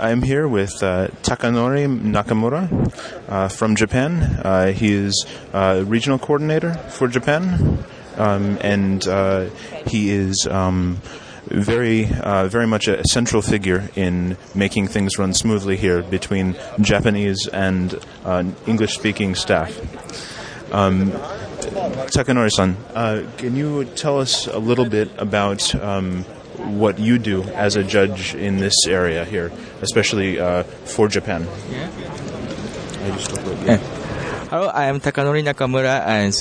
I'm here with Takanori Nakamura from Japan. He is regional coordinator for Japan, and he is very much a central figure in making things run smoothly here between Japanese and English-speaking staff. Takanori-san, can you tell us a little bit about what you do as a judge in this area here, especially for Japan? Hello, I am Takanori Nakamura, and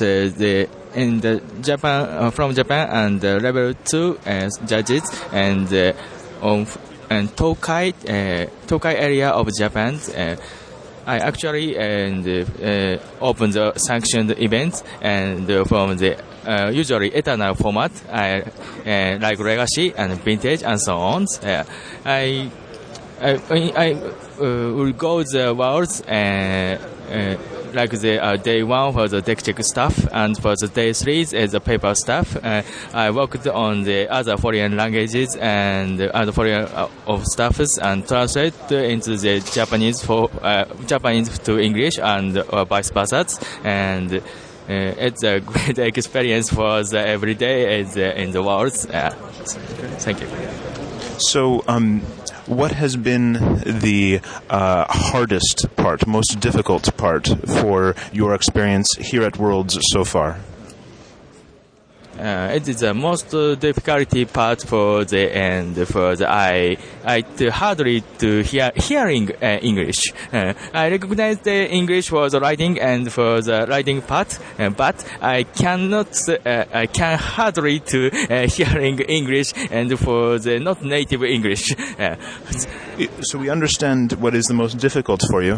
from Japan, and level 2 judges, and Tokai area of Japan. I actually open the sanctioned events, and from the usually eternal format, like legacy and vintage and so on. I will go the Worlds like the day one for the deck check stuff, and for the day three as the paper stuff. I worked on the other foreign languages and other foreign of stuffs, and translate into the Japanese for Japanese to English and vice versa. And it's a great experience for the everyday in the world. Thank you. So, what has been the hardest part, most difficult part for your experience here at Worlds so far? It is the most difficulty part for the end. For the I hardly to hearing English. I recognize the English for the writing and for the writing part, but I can hardly to hearing English and for the not native English. So we understand what is the most difficult for you.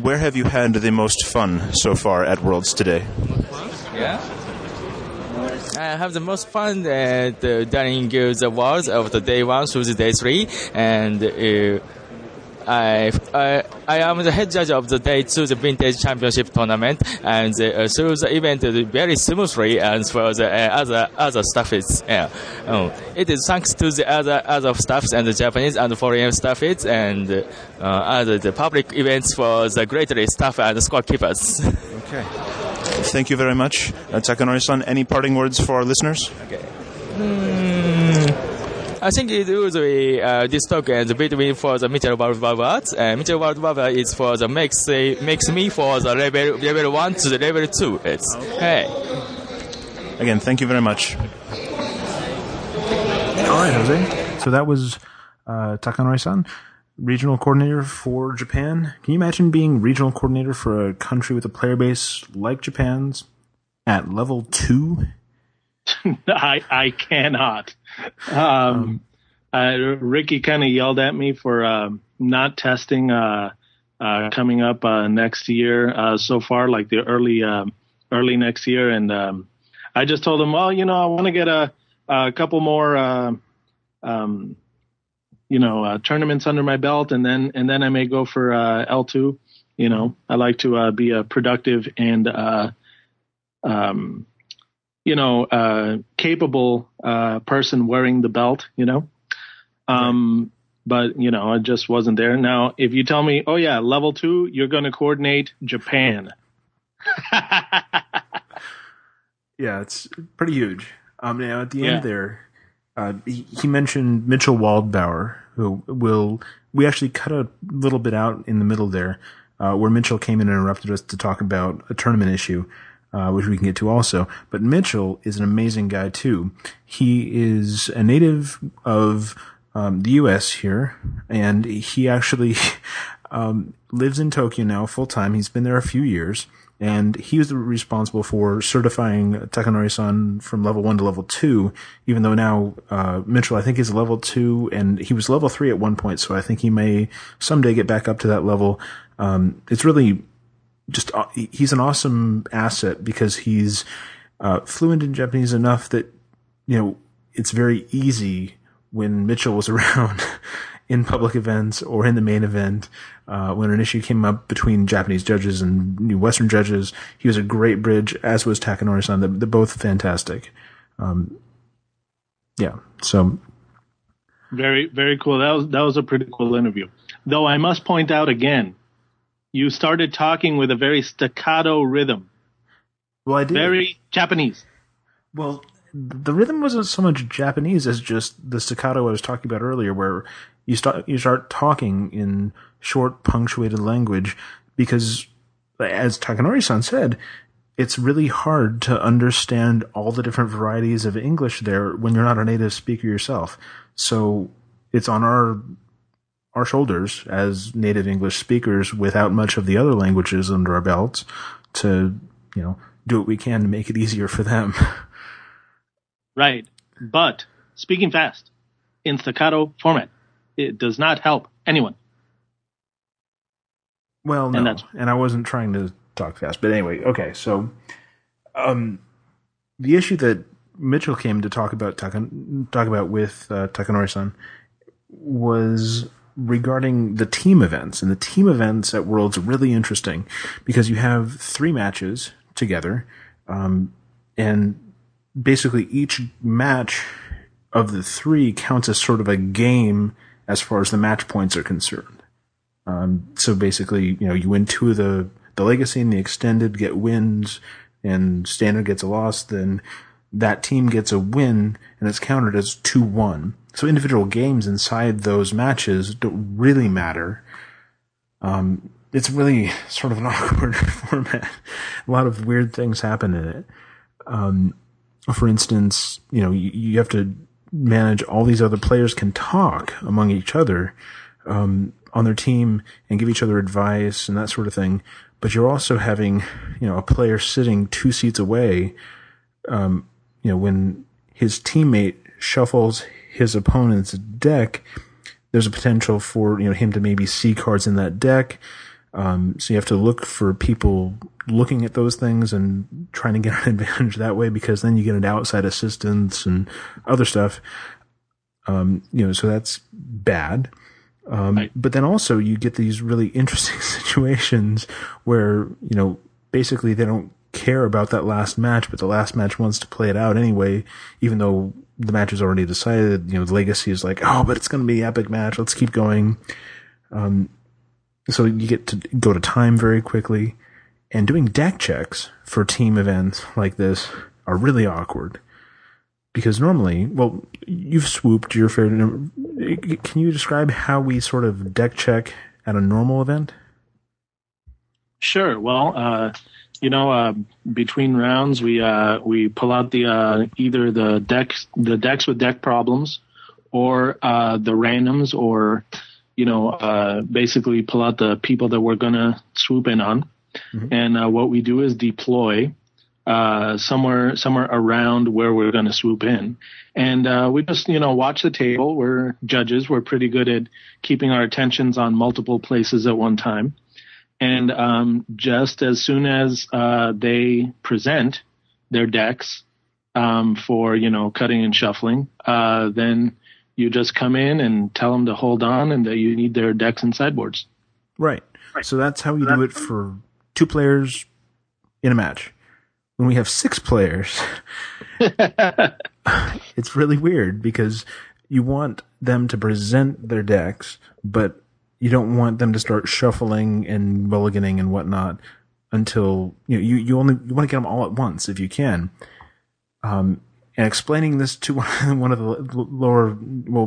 Where have you had the most fun so far at Worlds today? Yeah. I have the most fun during the Worlds of the day 1 through the day 3, and I am the head judge of the day 2, the Vintage Championship Tournament, and through the event very smoothly, and for the other staffs. Yeah. It is thanks to the other staffs and the Japanese and foreign staffs and other the public events for the greatly staff and scorekeepers. Okay. Thank you very much. Takanori-san, any parting words for our listeners? Okay. I think it was this talk and between for the Mitchell Waldbauer. Mitchell Waldbauer is for the makes me for the level 1 to the level 2. It's okay. Hey. Again, thank you very much. All right, Jose. So that was Takanori-san, regional coordinator for Japan. Can you imagine being regional coordinator for a country with a player base like Japan's at level 2? I cannot. Ricky kind of yelled at me for not testing coming up next year so far, like the early next year. And I just told him, well, I want to get a couple more tournaments under my belt, and then I may go for L2. I like to be productive and capable person wearing the belt. But I just wasn't there. Now, if you tell me, oh yeah, level 2, you're going to coordinate Japan. Yeah, it's pretty huge. Now at the end there, he mentioned Mitchell Waldbauer, who we actually cut a little bit out in the middle there, where Mitchell came in and interrupted us to talk about a tournament issue, which we can get to also. But Mitchell is an amazing guy too. He is a native of the U.S. here, and he actually lives in Tokyo now full time. He's been there a few years, and he was responsible for certifying Takanori-san from level 1 to level 2, even though now Mitchell, I think, is level 2, and he was level 3 at one point, so I think he may someday get back up to that level. It's really just – he's an awesome asset because he's fluent in Japanese enough that, it's very easy when Mitchell was around in public events or in the main event, when an issue came up between Japanese judges and new Western judges. He was a great bridge, as was Takanori-san. They're both fantastic. So very, very cool. That was a pretty cool interview. Though I must point out again, you started talking with a very staccato rhythm. Well, I did. Very Japanese. Well, the rhythm wasn't so much Japanese as just the staccato I was talking about earlier, where you start talking in short, punctuated language, because, as Takanori-san said, it's really hard to understand all the different varieties of English there when you're not a native speaker yourself. So it's on our shoulders as native English speakers without much of the other languages under our belts to, do what we can to make it easier for them. Right. But speaking fast in staccato format, it does not help anyone. Well, no. And I wasn't trying to talk fast. But anyway, okay. So the issue that Mitchell came to talk about with Takanori-san was regarding the team events. And the team events at Worlds are really interesting because you have three matches together. And basically each match of the three counts as sort of a game as far as the match points are concerned. So basically, you win two of the legacy and the extended get wins and standard gets a loss, then that team gets a win and it's counted as 2-1. So individual games inside those matches don't really matter. It's really sort of an awkward format. A lot of weird things happen in it. For instance, you have to manage all these other players can talk among each other, on their team and give each other advice and that sort of thing. But you're also having, a player sitting two seats away, when his teammate shuffles his opponent's deck, there's a potential for, him to maybe see cards in that deck. So you have to look for people looking at those things and trying to get an advantage that way, because then you get an outside assistance and other stuff. So that's bad. But then also you get these really interesting situations where, basically they don't care about that last match, but the last match wants to play it out anyway, even though the match is already decided. The legacy is like, oh, but it's going to be an epic match. Let's keep going. So you get to go to time very quickly, and doing deck checks for team events like this are really awkward. Because normally, well, you've swooped your fair number. Can you describe how we sort of deck check at a normal event? Sure. Well, between rounds, we pull out either the decks with deck problems, or the randoms, or basically pull out the people that we're gonna swoop in on. Mm-hmm. And what we do is deploy somewhere around where we're going to swoop in. And we just, watch the table. We're judges. We're pretty good at keeping our attentions on multiple places at one time. And just as soon as they present their decks for, cutting and shuffling, then you just come in and tell them to hold on and that you need their decks and sideboards. Right. So that's how you do it for two players in a match. When we have six players, it's really weird because you want them to present their decks, but you don't want them to start shuffling and mulliganing and whatnot until you want to get them all at once if you can. And explaining this to one of the level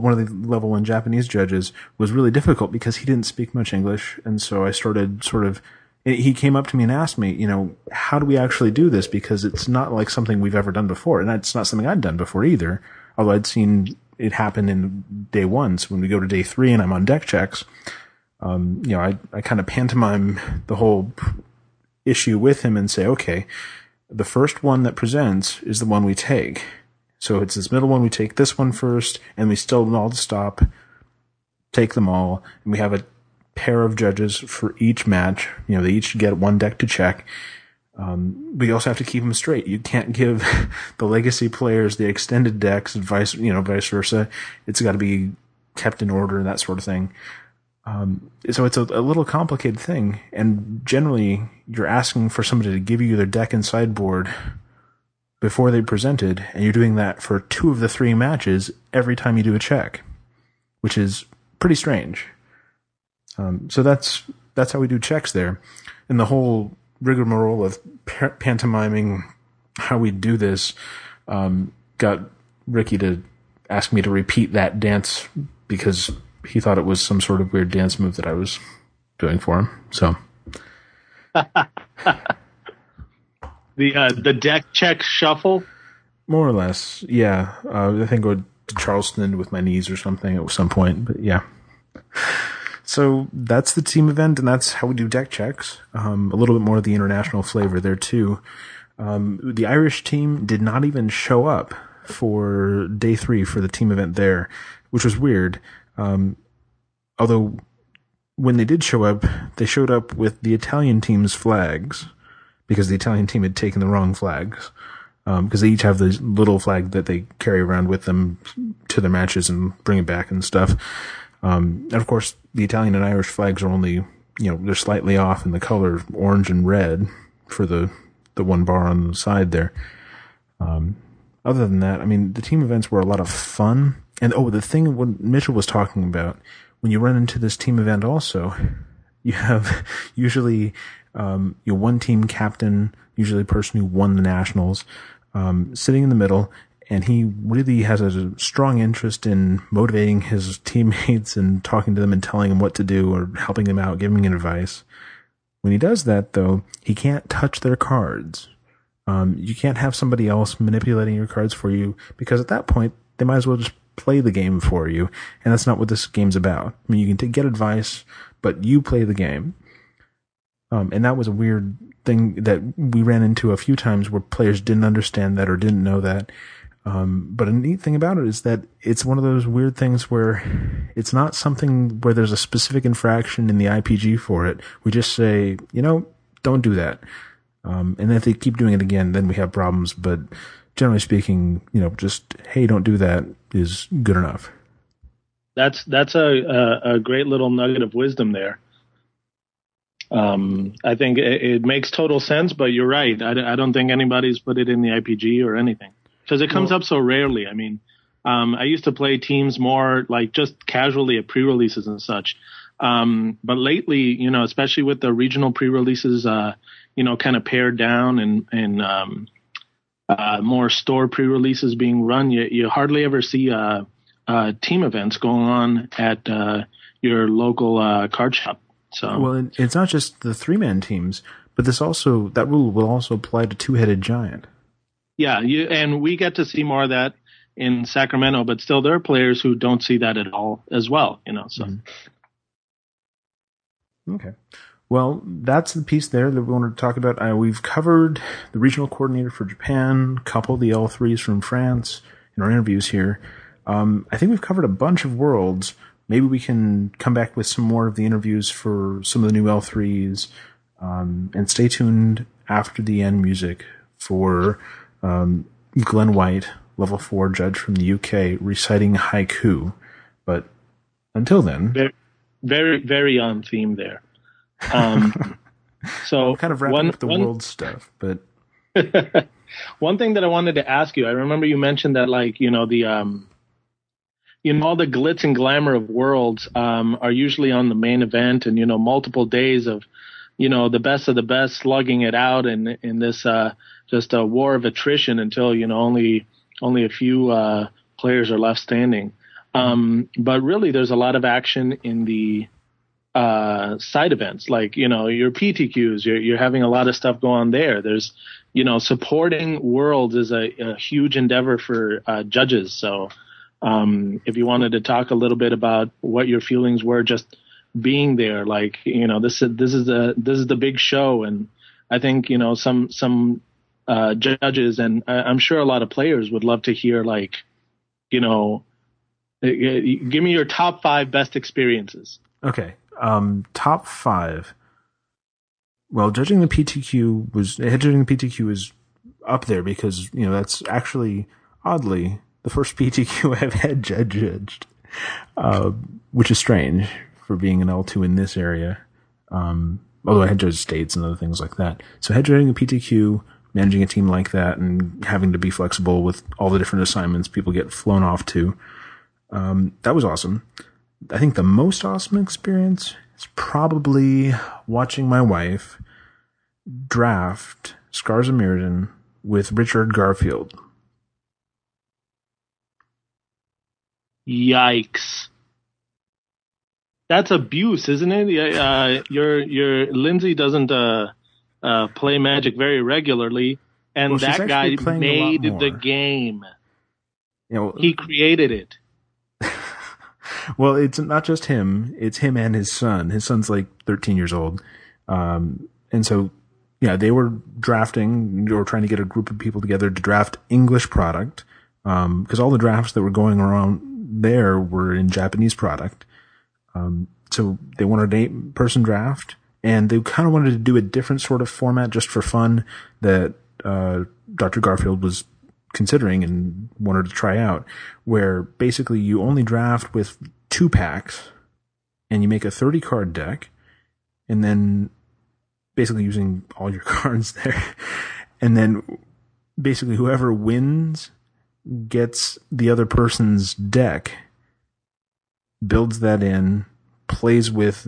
1 Japanese judges was really difficult because he didn't speak much English, and so I started sort of. He came up to me and asked me, how do we actually do this? Because it's not like something we've ever done before. And that's not something I'd done before either. Although I'd seen it happen in day one. So when we go to day three and I'm on deck checks, I kind of pantomime the whole issue with him and say, okay, the first one that presents is the one we take. So it's this middle one. We take this one first and we still all stop, take them all. And we have a pair of judges for each match. They each get one deck to check. But you also have to keep them straight. You can't give the legacy players the extended decks and vice versa. It's got to be kept in order and that sort of thing. So it's a little complicated thing. And generally you're asking for somebody to give you their deck and sideboard before they presented. And you're doing that for two of the three matches every time you do a check, which is pretty strange. So that's how we do checks there. And the whole rigmarole of pantomiming how we do this got Ricky to ask me to repeat that dance because he thought it was some sort of weird dance move that I was doing for him. So the deck check shuffle, more or less. Yeah, I think I would to Charleston with my knees or something at some point. But yeah. So that's the team event, and that's how we do deck checks. A little bit more of the international flavor there too. The Irish team did not even show up for day three for the team event there, which was weird. Although when they did show up, they showed up with the Italian team's flags because the Italian team had taken the wrong flags. Because they each have this little flag that they carry around with them to their matches and bring it back and stuff. And of course, the Italian and Irish flags are only, they're slightly off in the color orange and red for the one bar on the side there. Other than that, the team events were a lot of fun. And the thing what Mitchell was talking about, when you run into this team event also, you have usually your one team captain, usually a person who won the nationals, sitting in the middle, and he really has a strong interest in motivating his teammates and talking to them and telling them what to do or helping them out, giving them advice. When he does that, though, he can't touch their cards. You can't have somebody else manipulating your cards for you, because at that point, they might as well just play the game for you, and that's not what this game's about. You can get advice, but you play the game. And that was a weird thing that we ran into a few times where players didn't understand that or didn't know that. But a neat thing about it is that it's one of those weird things where it's not something where there's a specific infraction in the IPG for it. We just say, don't do that. And if they keep doing it again, then we have problems. But generally speaking, just, hey, don't do that is good enough. That's a great little nugget of wisdom there. I think it makes total sense, but you're right. I don't think anybody's put it in the IPG or anything because it comes up so rarely. I used to play teams more like just casually at pre-releases and such. But lately, especially with the regional pre-releases, kind of pared down and more store pre-releases being run, you hardly ever see team events going on at your local card shop. So. Well, it's not just the three-man teams, but that rule will also apply to two-headed giant. Yeah, and we get to see more of that in Sacramento, but still there are players who don't see that at all as well, so. Mm-hmm. Okay. Well, that's the piece there that we wanted to talk about. We've covered the regional coordinator for Japan, couple the L3s from France in our interviews here. I think we've covered a bunch of worlds. Maybe we can come back with some more of the interviews for some of the new L3s, and stay tuned after the end music for Glenn White, level 4 judge from the UK, reciting haiku. But until then... Very, very, very on theme there. So I'm kind of wrapping up the world stuff, but... One thing that I wanted to ask you, I remember you mentioned that, the... all the glitz and glamour of Worlds are usually on the main event and, multiple days of, the best of the best slugging it out in this just a war of attrition until, only a few players are left standing. But really, there's a lot of action in the side events, your PTQs, you're having a lot of stuff go on there. There's, supporting Worlds is a huge endeavor for judges, so... if you wanted to talk a little bit about what your feelings were just being there, this is the big show, and I think some judges and I'm sure a lot of players would love to hear give me your top 5 best experiences. Okay, top 5. Well, judging the PTQ is up there because that's actually oddly the first PTQ I've had judged, which is strange for being an L2 in this area. Although I had judged states and other things like that. So head-judging a PTQ, managing a team like that, and having to be flexible with all the different assignments people get flown off to. That was awesome. I think the most awesome experience is probably watching my wife draft Scars of Mirrodin with Richard Garfield. Yikes. That's abuse, isn't it? Your Lindsay doesn't play Magic very regularly, and well, that guy made the game. You know, he created it. Well, it's not just him. It's him and his son. His son's like 13 years old. And so, yeah, they were drafting or trying to get a group of people together to draft English product. Because all the drafts that were going around there were in Japanese product. So they wanted an 8-person draft, and they kind of wanted to do a different sort of format just for fun that Dr. Garfield was considering and wanted to try out, where basically you only draft with 2 packs and you make a 30-card deck, and then basically using all your cards there. And then basically whoever wins gets the other person's deck, builds that in, plays with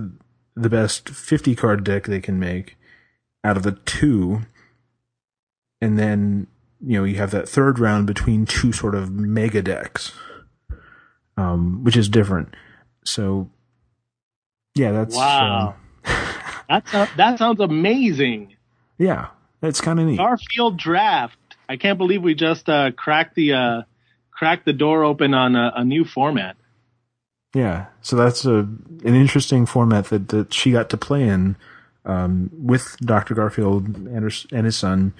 the best 50-card deck they can make out of the 2, and then, you know, you have that third round between 2 sort of mega decks, which is different. So, yeah, that's... Wow. That sounds amazing. Yeah, that's kind of neat. Garfield Draft. I can't believe we just cracked the door open on a new format. Yeah, so that's an interesting format that she got to play in with Dr. Garfield and his son.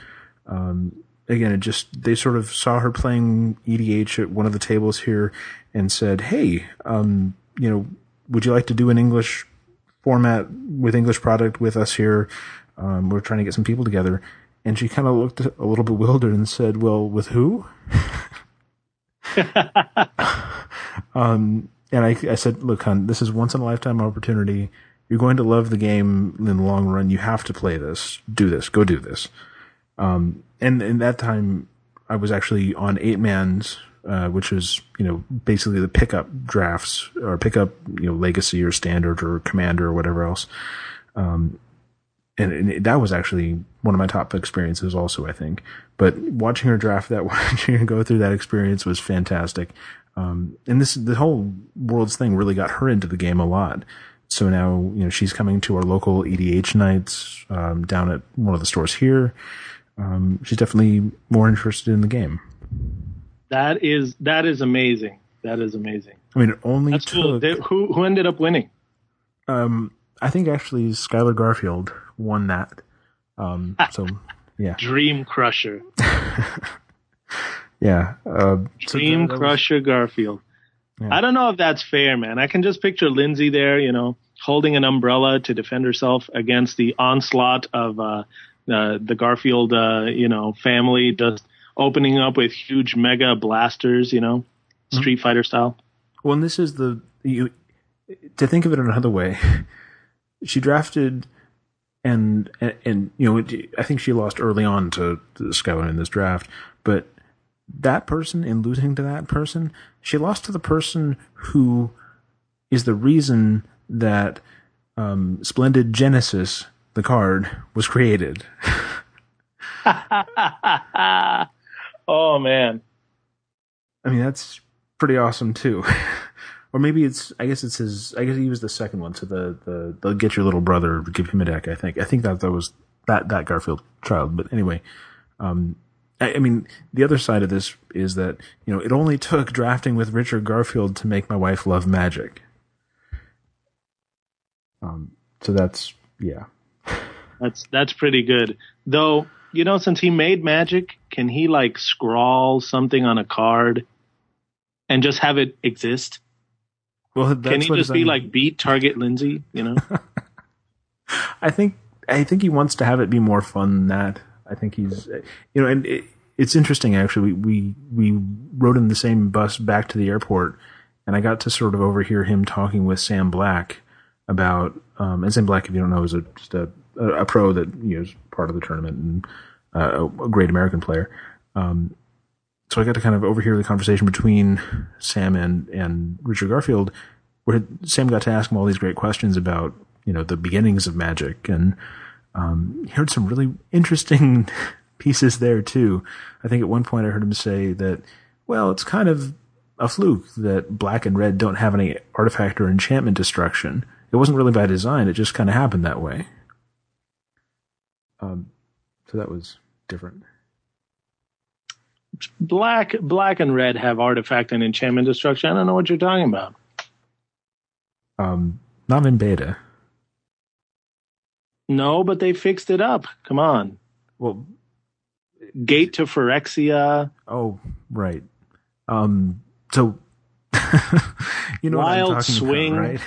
Again, they sort of saw her playing EDH at one of the tables here and said, "Hey, you know, would you like to do an English format with English product with us here? We're trying to get some people together." And she kind of looked a little bewildered and said, "Well, with who?" And I said, "Look, hon, this is once-in-a-lifetime opportunity. You're going to love the game in the long run. You have to play this. Do this. Go do this." And in that time, I was actually on 8-man's, which is, you know, basically the pickup drafts or pickup, you know, Legacy or Standard or Commander or whatever else. And that was actually one of my top experiences also, I think. But watching her draft that, watching her go through that experience was fantastic. And the whole Worlds thing really got her into the game a lot. So now, you know, she's coming to our local EDH nights, down at one of the stores here. She's definitely more interested in the game. That is amazing. That is amazing. I mean, it only That's took... Cool. Who ended up winning? I think actually Skylar Garfield won that. So yeah. Dream Crusher. Yeah. Dream Crusher Garfield. Yeah. I don't know if that's fair, man. I can just picture Lindsay there, you know, holding an umbrella to defend herself against the onslaught of the Garfield, you know, family, just opening up with huge mega blasters, you know, Street Fighter style. Well, and this is to think of it another way, she drafted and you know, I think she lost early on to Skylar in this draft, but that person, in losing to that person, she lost to the person who is the reason that Splendid Genesis, the card, was created. Oh, man. I mean, that's pretty awesome, too. Or maybe I guess he was the second one, so the get your little brother, give him a deck, I think. I think that was that Garfield child. But anyway... I mean, the other side of this is that, you know, it only took drafting with Richard Garfield to make my wife love Magic. So that's, yeah. That's pretty good. Though, you know, since he made Magic, can he, like, scrawl something on a card and just have it exist? Well, that's Can he just be, like, beat Target Lindsay, you know? I think he wants to have it be more fun than that. I think he's, you know, and it's interesting, actually. We rode in the same bus back to the airport, and I got to sort of overhear him talking with Sam Black about, and Sam Black, if you don't know, is just a pro that, you know, is part of the tournament and a great American player. So I got to kind of overhear the conversation between Sam and Richard Garfield, where Sam got to ask him all these great questions about, you know, the beginnings of Magic, and heard some really interesting pieces there too. I think at one point I heard him say that, well, it's kind of a fluke that black and red don't have any artifact or enchantment destruction. It wasn't really by design. It just kind of happened that way. So that was different. Black and red have artifact and enchantment destruction. I don't know what you're talking about. Not in beta. No, but they fixed it up. Come on. Well, Gate to Phyrexia. Oh, right. So, you know Wild what I'm talking Swing. About, right?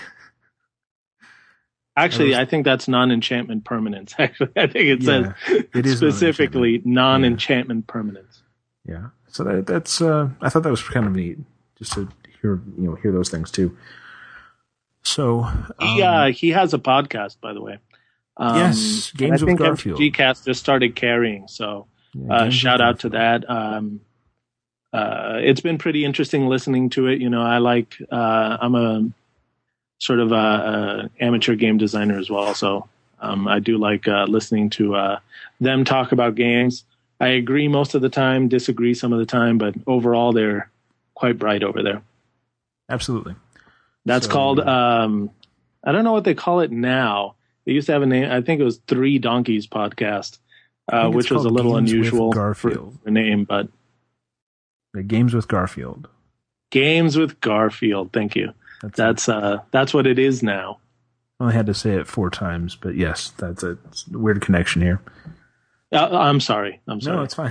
Actually, I think that's non-enchantment permanence. Actually, I think it says it is specifically non-enchantment permanence. Yeah. So that's I thought that was kind of neat, just to hear those things too. So he has a podcast, by the way. Yes, Games with Garfield. Gcast just started carrying, so shout out to that. It's been pretty interesting listening to it. I like. I'm a sort of a amateur game designer as well, so I do like listening to them talk about games. I agree most of the time, disagree some of the time, but overall they're quite bright over there. Absolutely. That's called, I don't know what they call it now. They used to have a name. I think it was Three Donkeys Podcast, which was a little unusual for the name, but. The Games with Garfield. Games with Garfield. Thank you. That's what it is now. Well, I had to say it 4 times, but yes, that's a weird connection here. I'm sorry. No, it's fine.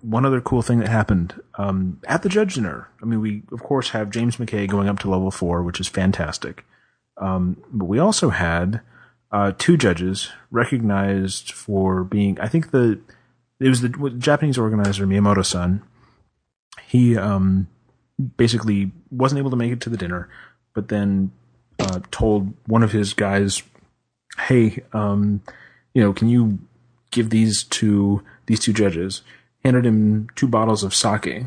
One other cool thing that happened at the judge dinner. I mean, we of course have James McKay going up to level 4, which is fantastic. But we also had 2 judges recognized for being. I think it was the Japanese organizer Miyamoto-san. He basically wasn't able to make it to the dinner, but then told one of his guys, hey, can you give these to these 2 judges? Handed him 2 bottles of sake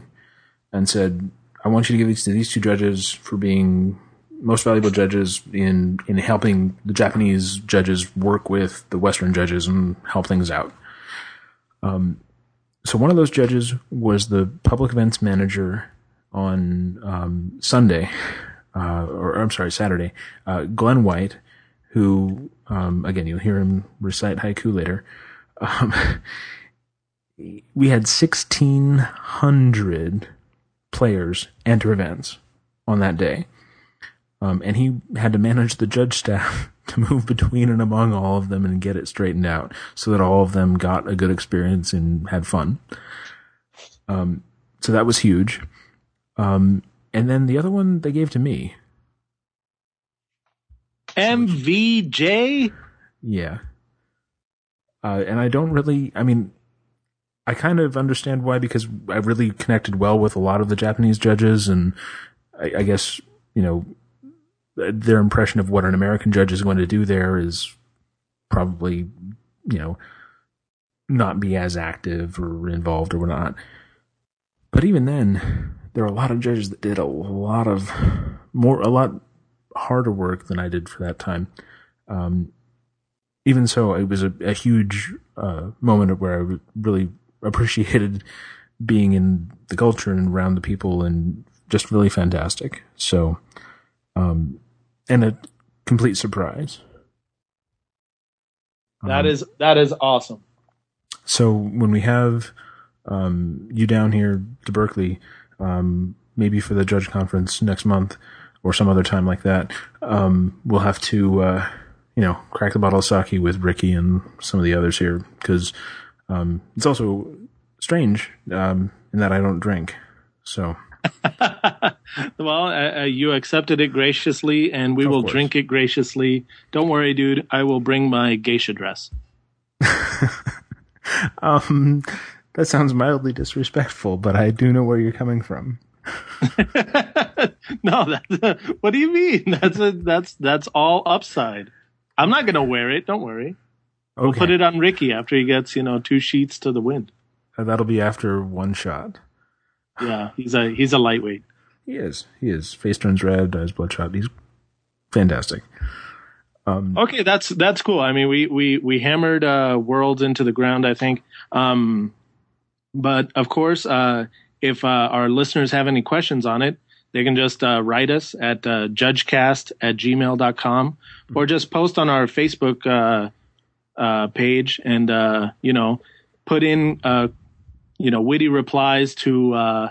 and said, I want you to give these to these 2 judges for being most valuable judges in helping the Japanese judges work with the Western judges and help things out. So one of those judges was the public events manager on Saturday, Glenn White, who, again, you'll hear him recite haiku later. We had 1,600 players enter events on that day. And he had to manage the judge staff to move between and among all of them and get it straightened out so that all of them got a good experience and had fun. So that was huge. And then the other one they gave to me. MVJ? Yeah. And I don't really, I kind of understand why, because I really connected well with a lot of the Japanese judges, and I guess, their impression of what an American judge is going to do there is probably, not be as active or involved or whatnot. But even then, there are a lot of judges that did a lot harder work than I did for that time. Even so, it was a huge moment where I really appreciated being in the culture and around the people, and just really fantastic. So, and a complete surprise. That is awesome. So when we have you down here to Berkeley, maybe for the judge conference next month or some other time like that, we'll have to, crack the bottle of sake with Ricky and some of the others here, because it's also strange in that I don't drink. So, well, you accepted it graciously, and we will drink it graciously. Don't worry, dude. I will bring my geisha dress. That sounds mildly disrespectful, but I do know where you're coming from. No, what do you mean? That's all upside. I'm not going to wear it. Don't worry. Okay. We'll put it on Ricky after he gets, 2 sheets to the wind. That'll be after 1 shot. Yeah, he's a lightweight. He is. Face turns red, eyes bloodshot. He's fantastic. Okay, that's cool. We hammered Worlds into the ground, I think. But of course, if our listeners have any questions on it, they can just write us at judgecast@gmail.com or just post on our Facebook page and, put in, witty replies to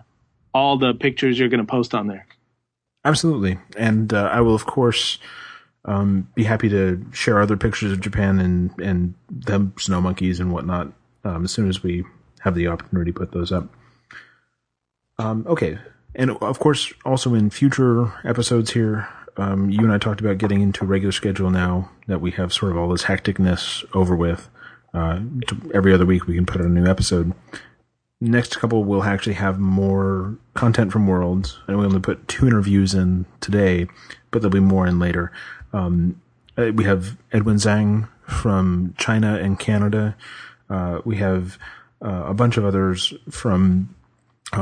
all the pictures you're going to post on there. Absolutely. And I will, of course, be happy to share other pictures of Japan and them snow monkeys and whatnot as soon as we have the opportunity to put those up. Okay. And, of course, also in future episodes here, you and I talked about getting into a regular schedule now that we have sort of all this hecticness over with. Every other week we can put out a new episode. Next couple we'll actually have more content from Worlds. And we only put 2 interviews in today, but there'll be more in later. We have Edwin Zhang from China and Canada. We have a bunch of others from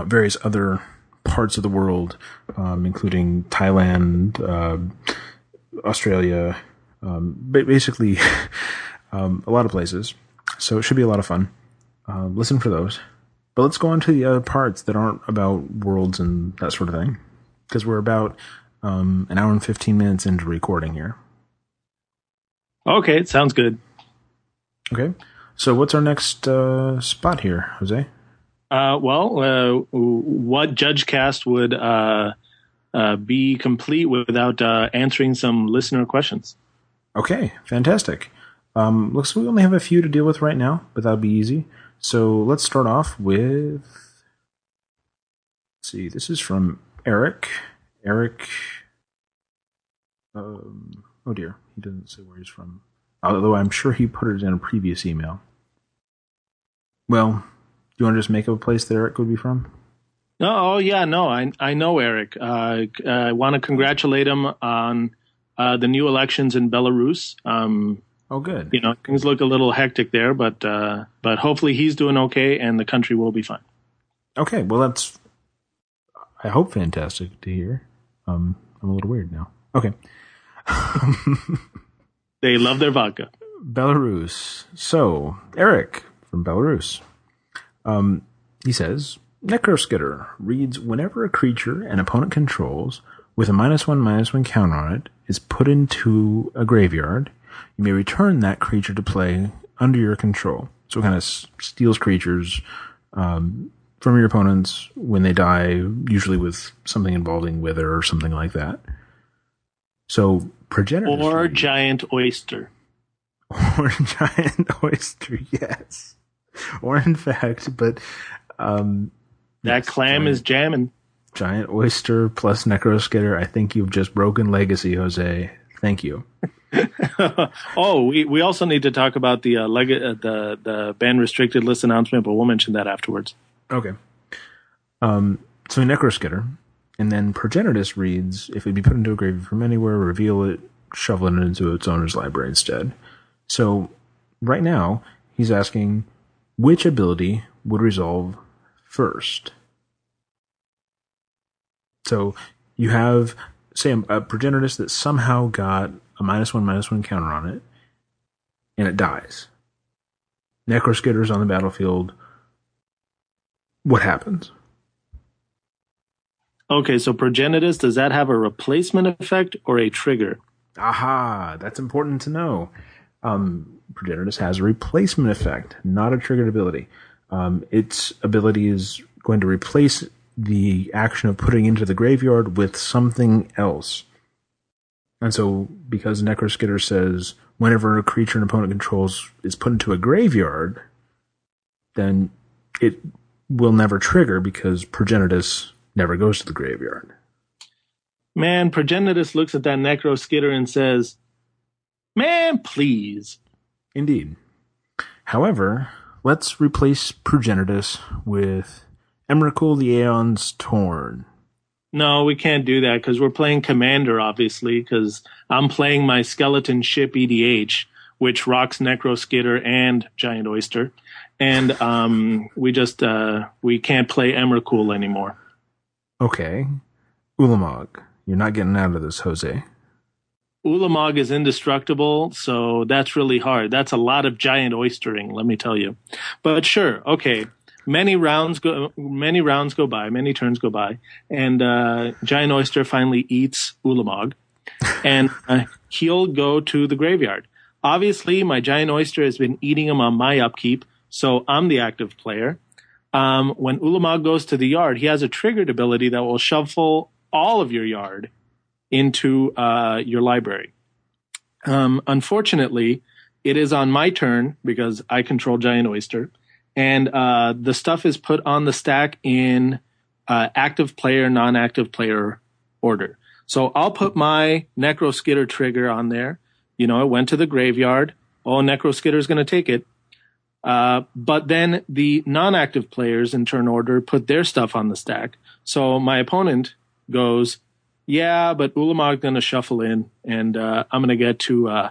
various other parts of the world, including Thailand, Australia, basically a lot of places. So it should be a lot of fun. Listen for those. But let's go on to the other parts that aren't about Worlds and that sort of thing, because we're about an hour and 15 minutes into recording here. Okay, it sounds good. Okay, so what's our next spot here, Jose? What JudgeCast would be complete without answering some listener questions? Okay, fantastic. Looks like we only have a few to deal with right now, but that'll be easy. So let's start off with... Let's see, this is from Eric. Eric... oh dear, he doesn't say where he's from. Although I'm sure he put it in a previous email. Well... Do you want to just make up a place that Eric would be from? I know Eric. I want to congratulate him on the new elections in Belarus. Oh, good. Things look a little hectic there, but hopefully he's doing okay and the country will be fine. Okay, well that's, I hope, fantastic to hear. I'm a little weird now. Okay. They love their vodka. Belarus. So, Eric from Belarus. He says, Necroskitter reads, whenever a creature an opponent controls with a -1/-1 counter on it is put into a graveyard, you may return that creature to play under your control. So it kind of steals creatures from your opponents when they die, usually with something involving Wither or something like that. So Progenitus... Or Giant Oyster. Or Giant Oyster, yes. Or in fact, but that clam is jamming. Giant Oyster plus Necroskitter. I think you've just broken legacy, Jose. Thank you. Oh, we also need to talk about the ban restricted list announcement, but we'll mention that afterwards. Okay. So Necroskitter, and then Progenitus reads: if it be put into a grave from anywhere, reveal it, shovel it into its owner's library instead. So right now he's asking, which ability would resolve first? So you have, say, a Progenitus that somehow got a -1/-1 counter on it, and it dies. Necroskitter's on the battlefield. What happens? Okay, so Progenitus, does that have a replacement effect or a trigger? Aha, that's important to know. Progenitus has a replacement effect, not a triggered ability. Its ability is going to replace the action of putting into the graveyard with something else. And so, because Necroskitter says, whenever a creature an opponent controls is put into a graveyard, then it will never trigger because Progenitus never goes to the graveyard. Man, Progenitus looks at that Necroskitter and says, man, please. Indeed. However, let's replace Progenitus with Emrakul the Aeon's Torn. No, we can't do that because we're playing Commander, obviously, because I'm playing my Skeleton Ship EDH, which rocks Necroskitter and Giant Oyster. And we can't play Emrakul anymore. Okay. Ulamog. You're not getting out of this, Jose. Ulamog is indestructible, so that's really hard. That's a lot of Giant Oystering, let me tell you. But sure, okay. Many rounds go by, many turns go by, and Giant Oyster finally eats Ulamog, and he'll go to the graveyard. Obviously, my Giant Oyster has been eating him on my upkeep, so I'm the active player. When Ulamog goes to the yard, he has a triggered ability that will shuffle all of your yard into your library. Unfortunately, it is on my turn because I control Giant Oyster, and the stuff is put on the stack in active player, non-active player order. So I'll put my Necroskitter trigger on there. You know, it went to the graveyard. Oh, Necroskitter's going to take it. But then the non-active players in turn order put their stuff on the stack. So my opponent goes, yeah, but Ulamog's going to shuffle in, and I'm going to get to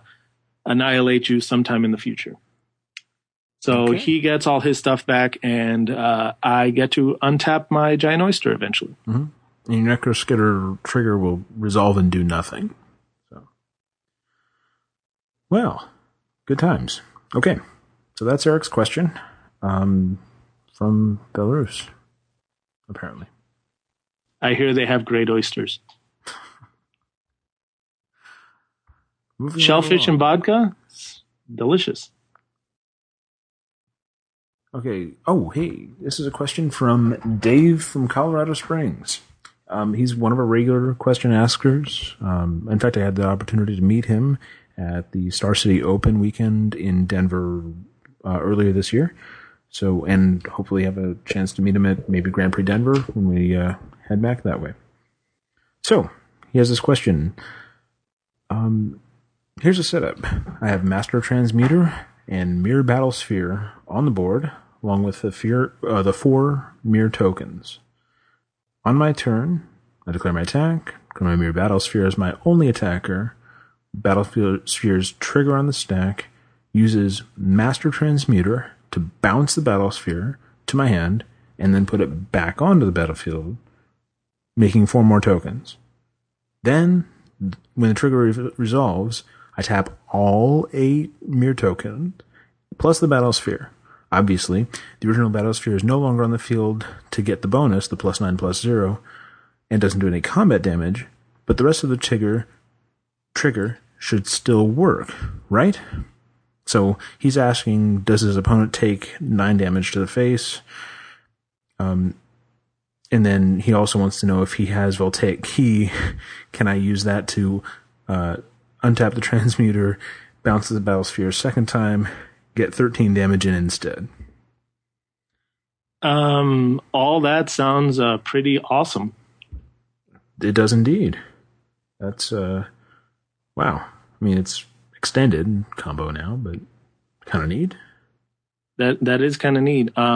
annihilate you sometime in the future. So okay. He gets all his stuff back, and I get to untap my Giant Oyster eventually. Mm-hmm. And your Necroskitter trigger will resolve and do nothing. So, well, good times. Okay. So that's Eric's question from Belarus, apparently. I hear they have great oysters. Shellfish and vodka? It's delicious. Okay. Oh, hey, this is a question from Dave from Colorado Springs. He's one of our regular question askers. In fact, I had the opportunity to meet him at the Star City Open weekend in Denver earlier this year. So, and hopefully have a chance to meet him at maybe Grand Prix Denver when we head back that way. So he has this question. Here's a setup. I have Master Transmuter and Myr Battlesphere on the board, along with the four Myr tokens. On my turn, I declare my attack. Declare my Myr Battlesphere as my only attacker. Battlesphere's trigger on the stack uses Master Transmuter to bounce the Battlesphere to my hand and then put it back onto the battlefield, making four more tokens. Then, when the trigger resolves, I tap all eight Myr tokens plus the Battlesphere. Obviously, the original Battlesphere is no longer on the field to get the bonus, the +9/+0, and doesn't do any combat damage, but the rest of the trigger should still work, right? So he's asking, does his opponent take 9 damage to the face? And then he also wants to know if he has Voltaic Key. Can I use that to untap the Transmuter, bounce the Battlesphere a second time, get 13 damage in instead? All that sounds pretty awesome. It does indeed. That's wow. I mean, it's extended combo now, but kind of neat. That is kind of neat. I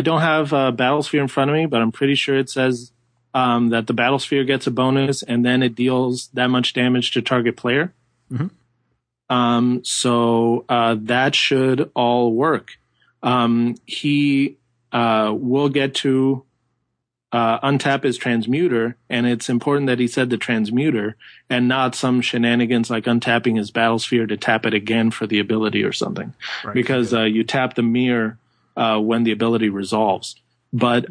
don't have a Battlesphere in front of me, but I'm pretty sure it says that the Battlesphere gets a bonus and then it deals that much damage to target player. Mm-hmm. So that should all work. He will get to untap his Transmuter, and it's important that he said the Transmuter and not some shenanigans like untapping his Battlesphere to tap it again for the ability or something. Right. Because you tap the Myr when the ability resolves. But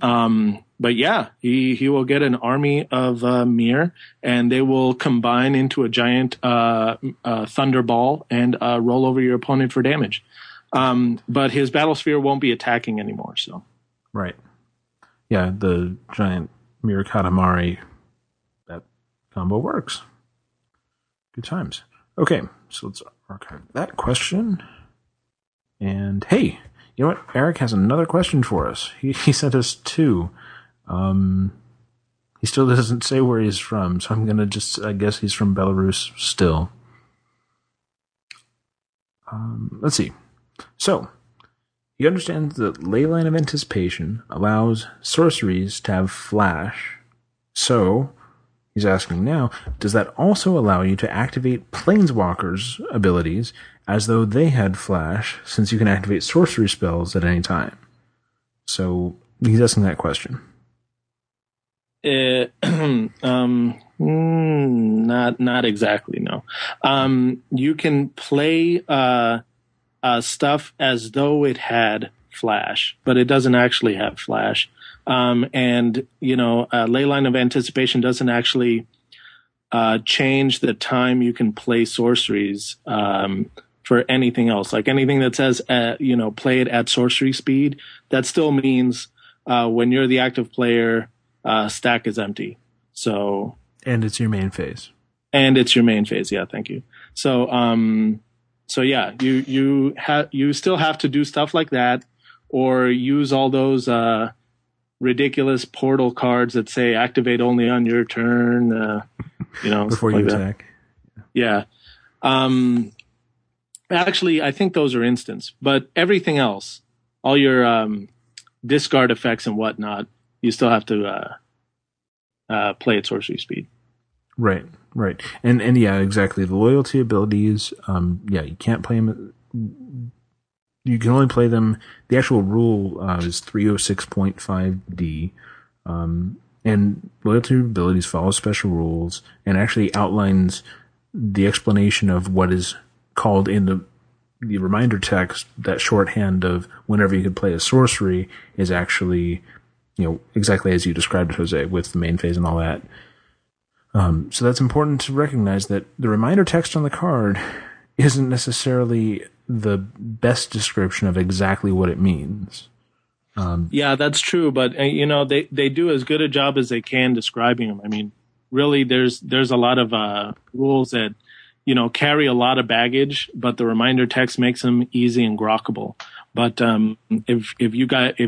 yeah, he will get an army of Myr, and they will combine into a giant thunderball and roll over your opponent for damage. But his Battlesphere won't be attacking anymore. So, right, yeah, the giant Myr Katamari, that combo works. Good times. Okay, so let's archive that question. And hey, you know what? Eric has another question for us. He sent us two. He still doesn't say where he's from, so I'm going to just, I guess he's from Belarus still. Let's see. So, he understands that Leyline of Anticipation allows sorceries to have flash. So, he's asking now, does that also allow you to activate Planeswalker's abilities as though they had flash, since you can activate sorcery spells at any time? So he's asking that question. Not exactly, no. You can play stuff as though it had Flash, but it doesn't actually have Flash. And, you know, Leyline of Anticipation doesn't actually change the time you can play sorceries for anything else. Like anything that says, you know, play it at sorcery speed, that still means when you're the active player, stack is empty. So, and it's your main phase. And it's your main phase. Yeah, thank you. So, yeah, you still have to do stuff like that, or use all those ridiculous portal cards that say activate only on your turn. You know, before you attack. That. Yeah. Actually, I think those are instants, but everything else, all your discard effects and whatnot, you still have to play at sorcery speed. Right. Right. And yeah, exactly. The loyalty abilities, yeah, you can't play them. You can only play them. The actual rule is 306.5D. And loyalty abilities follow special rules and actually outlines the explanation of what is called in the reminder text, that shorthand of whenever you could play a sorcery is actually, you know, exactly as you described it, Jose, with the main phase and all that. So that's important to recognize that the reminder text on the card isn't necessarily the best description of exactly what it means. Yeah, that's true. But, you know, they do as good a job as they can describing them. I mean, really, there's a lot of rules that, you know, carry a lot of baggage, but the reminder text makes them easy and grokkable. But if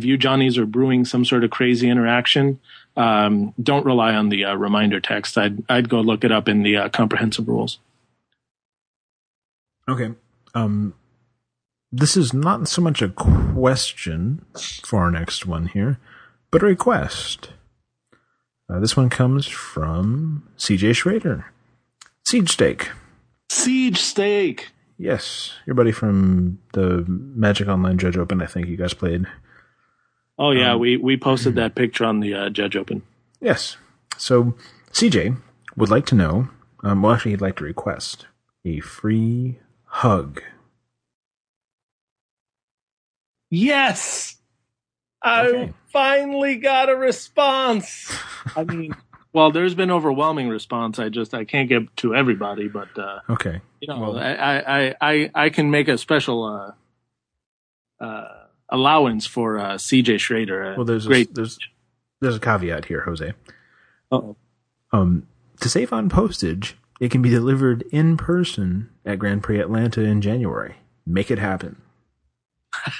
you Johnnies are brewing some sort of crazy interaction, don't rely on the reminder text. I'd go look it up in the comprehensive rules. Okay. This is not so much a question for our next one here, but a request. This one comes from CJ Schrader. Siege Steak. Siege Steak. Yes, your buddy from the Magic Online Judge Open, I think you guys played. Oh, yeah, we posted that picture on the Judge Open. Yes. So, CJ would like to know, well, actually, he'd like to request a free hug. Yes! Okay. I finally got a response! I mean... Well, there's been overwhelming response. I can't get to everybody, but okay. You know, well, I can make a special allowance for CJ Schrader. Well, there's a caveat here, Jose. Uh-oh. To save on postage, it can be delivered in person at Grand Prix Atlanta in January. Make it happen.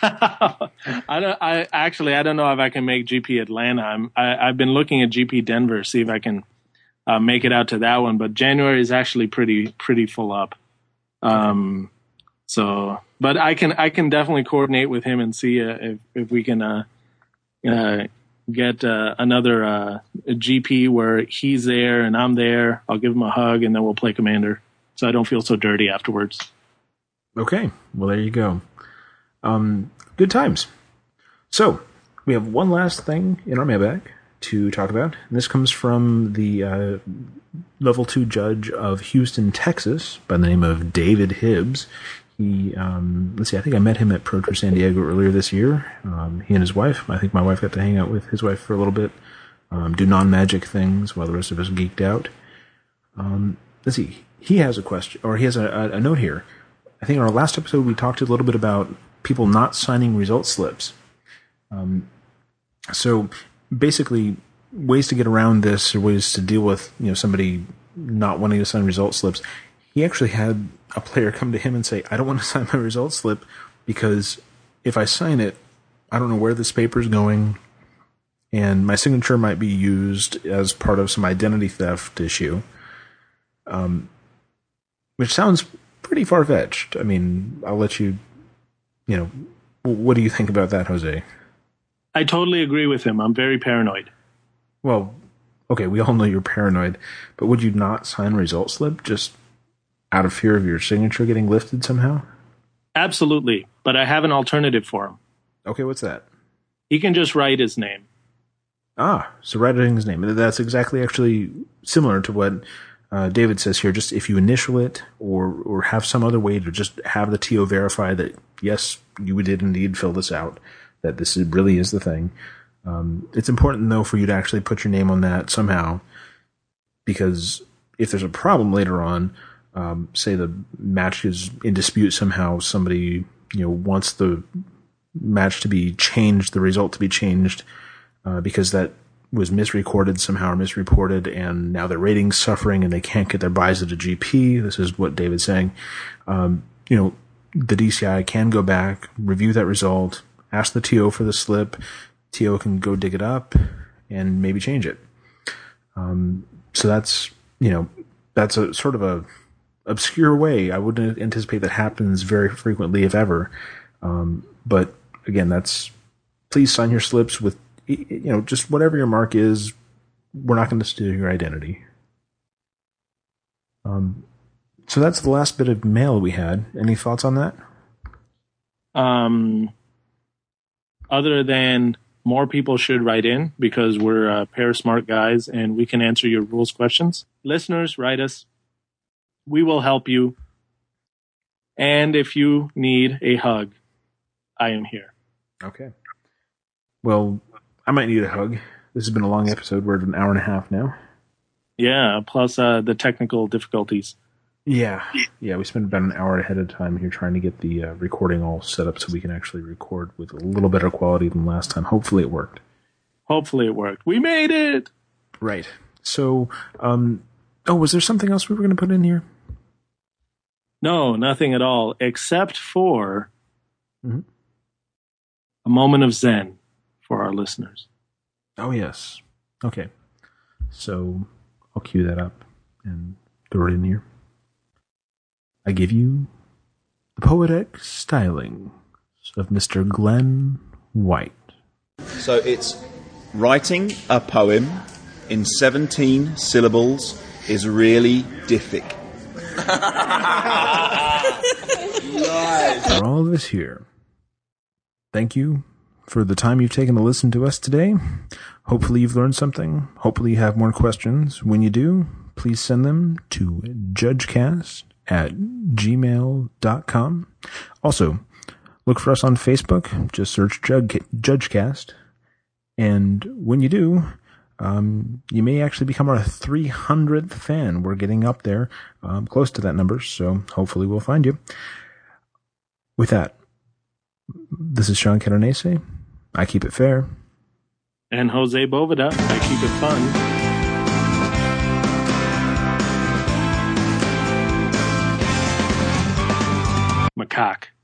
I don't know if I can make GP Atlanta. I've been looking at GP Denver, see if I can make it out to that one. But January is actually pretty full up. So, but I can definitely coordinate with him and see if we can get another GP where he's there and I'm there. I'll give him a hug and then we'll play Commander, so I don't feel so dirty afterwards. Okay, well there you go. Good times. So, we have one last thing in our mailbag to talk about. And this comes from the level 2 judge of Houston, Texas, by the name of David Hibbs. He, let's see, I think I met him at Pro Tour San Diego earlier this year. He and his wife. I think my wife got to hang out with his wife for a little bit, do non-magic things while the rest of us geeked out. Let's see, he has a question, or he has a note here. I think in our last episode we talked a little bit about people not signing result slips. So basically, ways to get around this or ways to deal with, you know, somebody not wanting to sign result slips. He actually had a player come to him and say, I don't want to sign my result slip because if I sign it, I don't know where this paper is going and my signature might be used as part of some identity theft issue. Which sounds pretty far-fetched. I mean, I'll let you... You know, what do you think about that, Jose? I totally agree with him. I'm very paranoid. Well, okay, we all know you're paranoid, but would you not sign a result slip just out of fear of your signature getting lifted somehow? Absolutely, but I have an alternative for him. Okay, what's that? He can just write his name. Ah, so writing his name. That's exactly actually similar to what David says here. Just if you initial it or have some other way to just have the TO verify that, yes, you did indeed fill this out. that this really is the thing. It's important, though, for you to actually put your name on that somehow, because if there's a problem later on, say the match is in dispute somehow, somebody wants the match to be changed, the result to be changed, because that was misrecorded somehow or misreported, and now their rating's suffering and they can't get their buys at a GP. This is what David's saying. The DCI can go back, review that result, ask the TO for the slip. TO can go dig it up and maybe change it. So that's, that's a sort of a obscure way. I wouldn't anticipate that happens very frequently, if ever. But again, please sign your slips with, just whatever your mark is. We're not going to steal your identity. So that's the last bit of mail we had. Any thoughts on that? Other than more people should write in, because we're pair-smart guys and we can answer your rules questions. Listeners, write us. We will help you. And if you need a hug, I am here. Okay. Well, I might need a hug. This has been a long episode. We're at an hour and a half now. Yeah, plus the technical difficulties. Yeah, we spent about an hour ahead of time here trying to get the recording all set up so we can actually record with a little better quality than last time. Hopefully it worked. We made it! Right. So, was there something else we were going to put in here? No, nothing at all, except for a moment of zen for our listeners. Oh, yes. Okay. So, I'll cue that up and throw it in here. I give you the poetic stylings of Mr. Glenn White. So it's writing a poem in 17 syllables is really diffic. Nice. For all of us here, thank you for the time you've taken to listen to us today. Hopefully you've learned something. Hopefully you have more questions. When you do, please send them to judgecast@gmail.com. Also, look for us on Facebook. Just search Judgecast. And when you do, you may actually become our 300th fan. We're getting up there, close to that number, so hopefully we'll find you. With that, this is Sean Catanese. I keep it fair. And Jose Boveda. I keep it fun. Cock.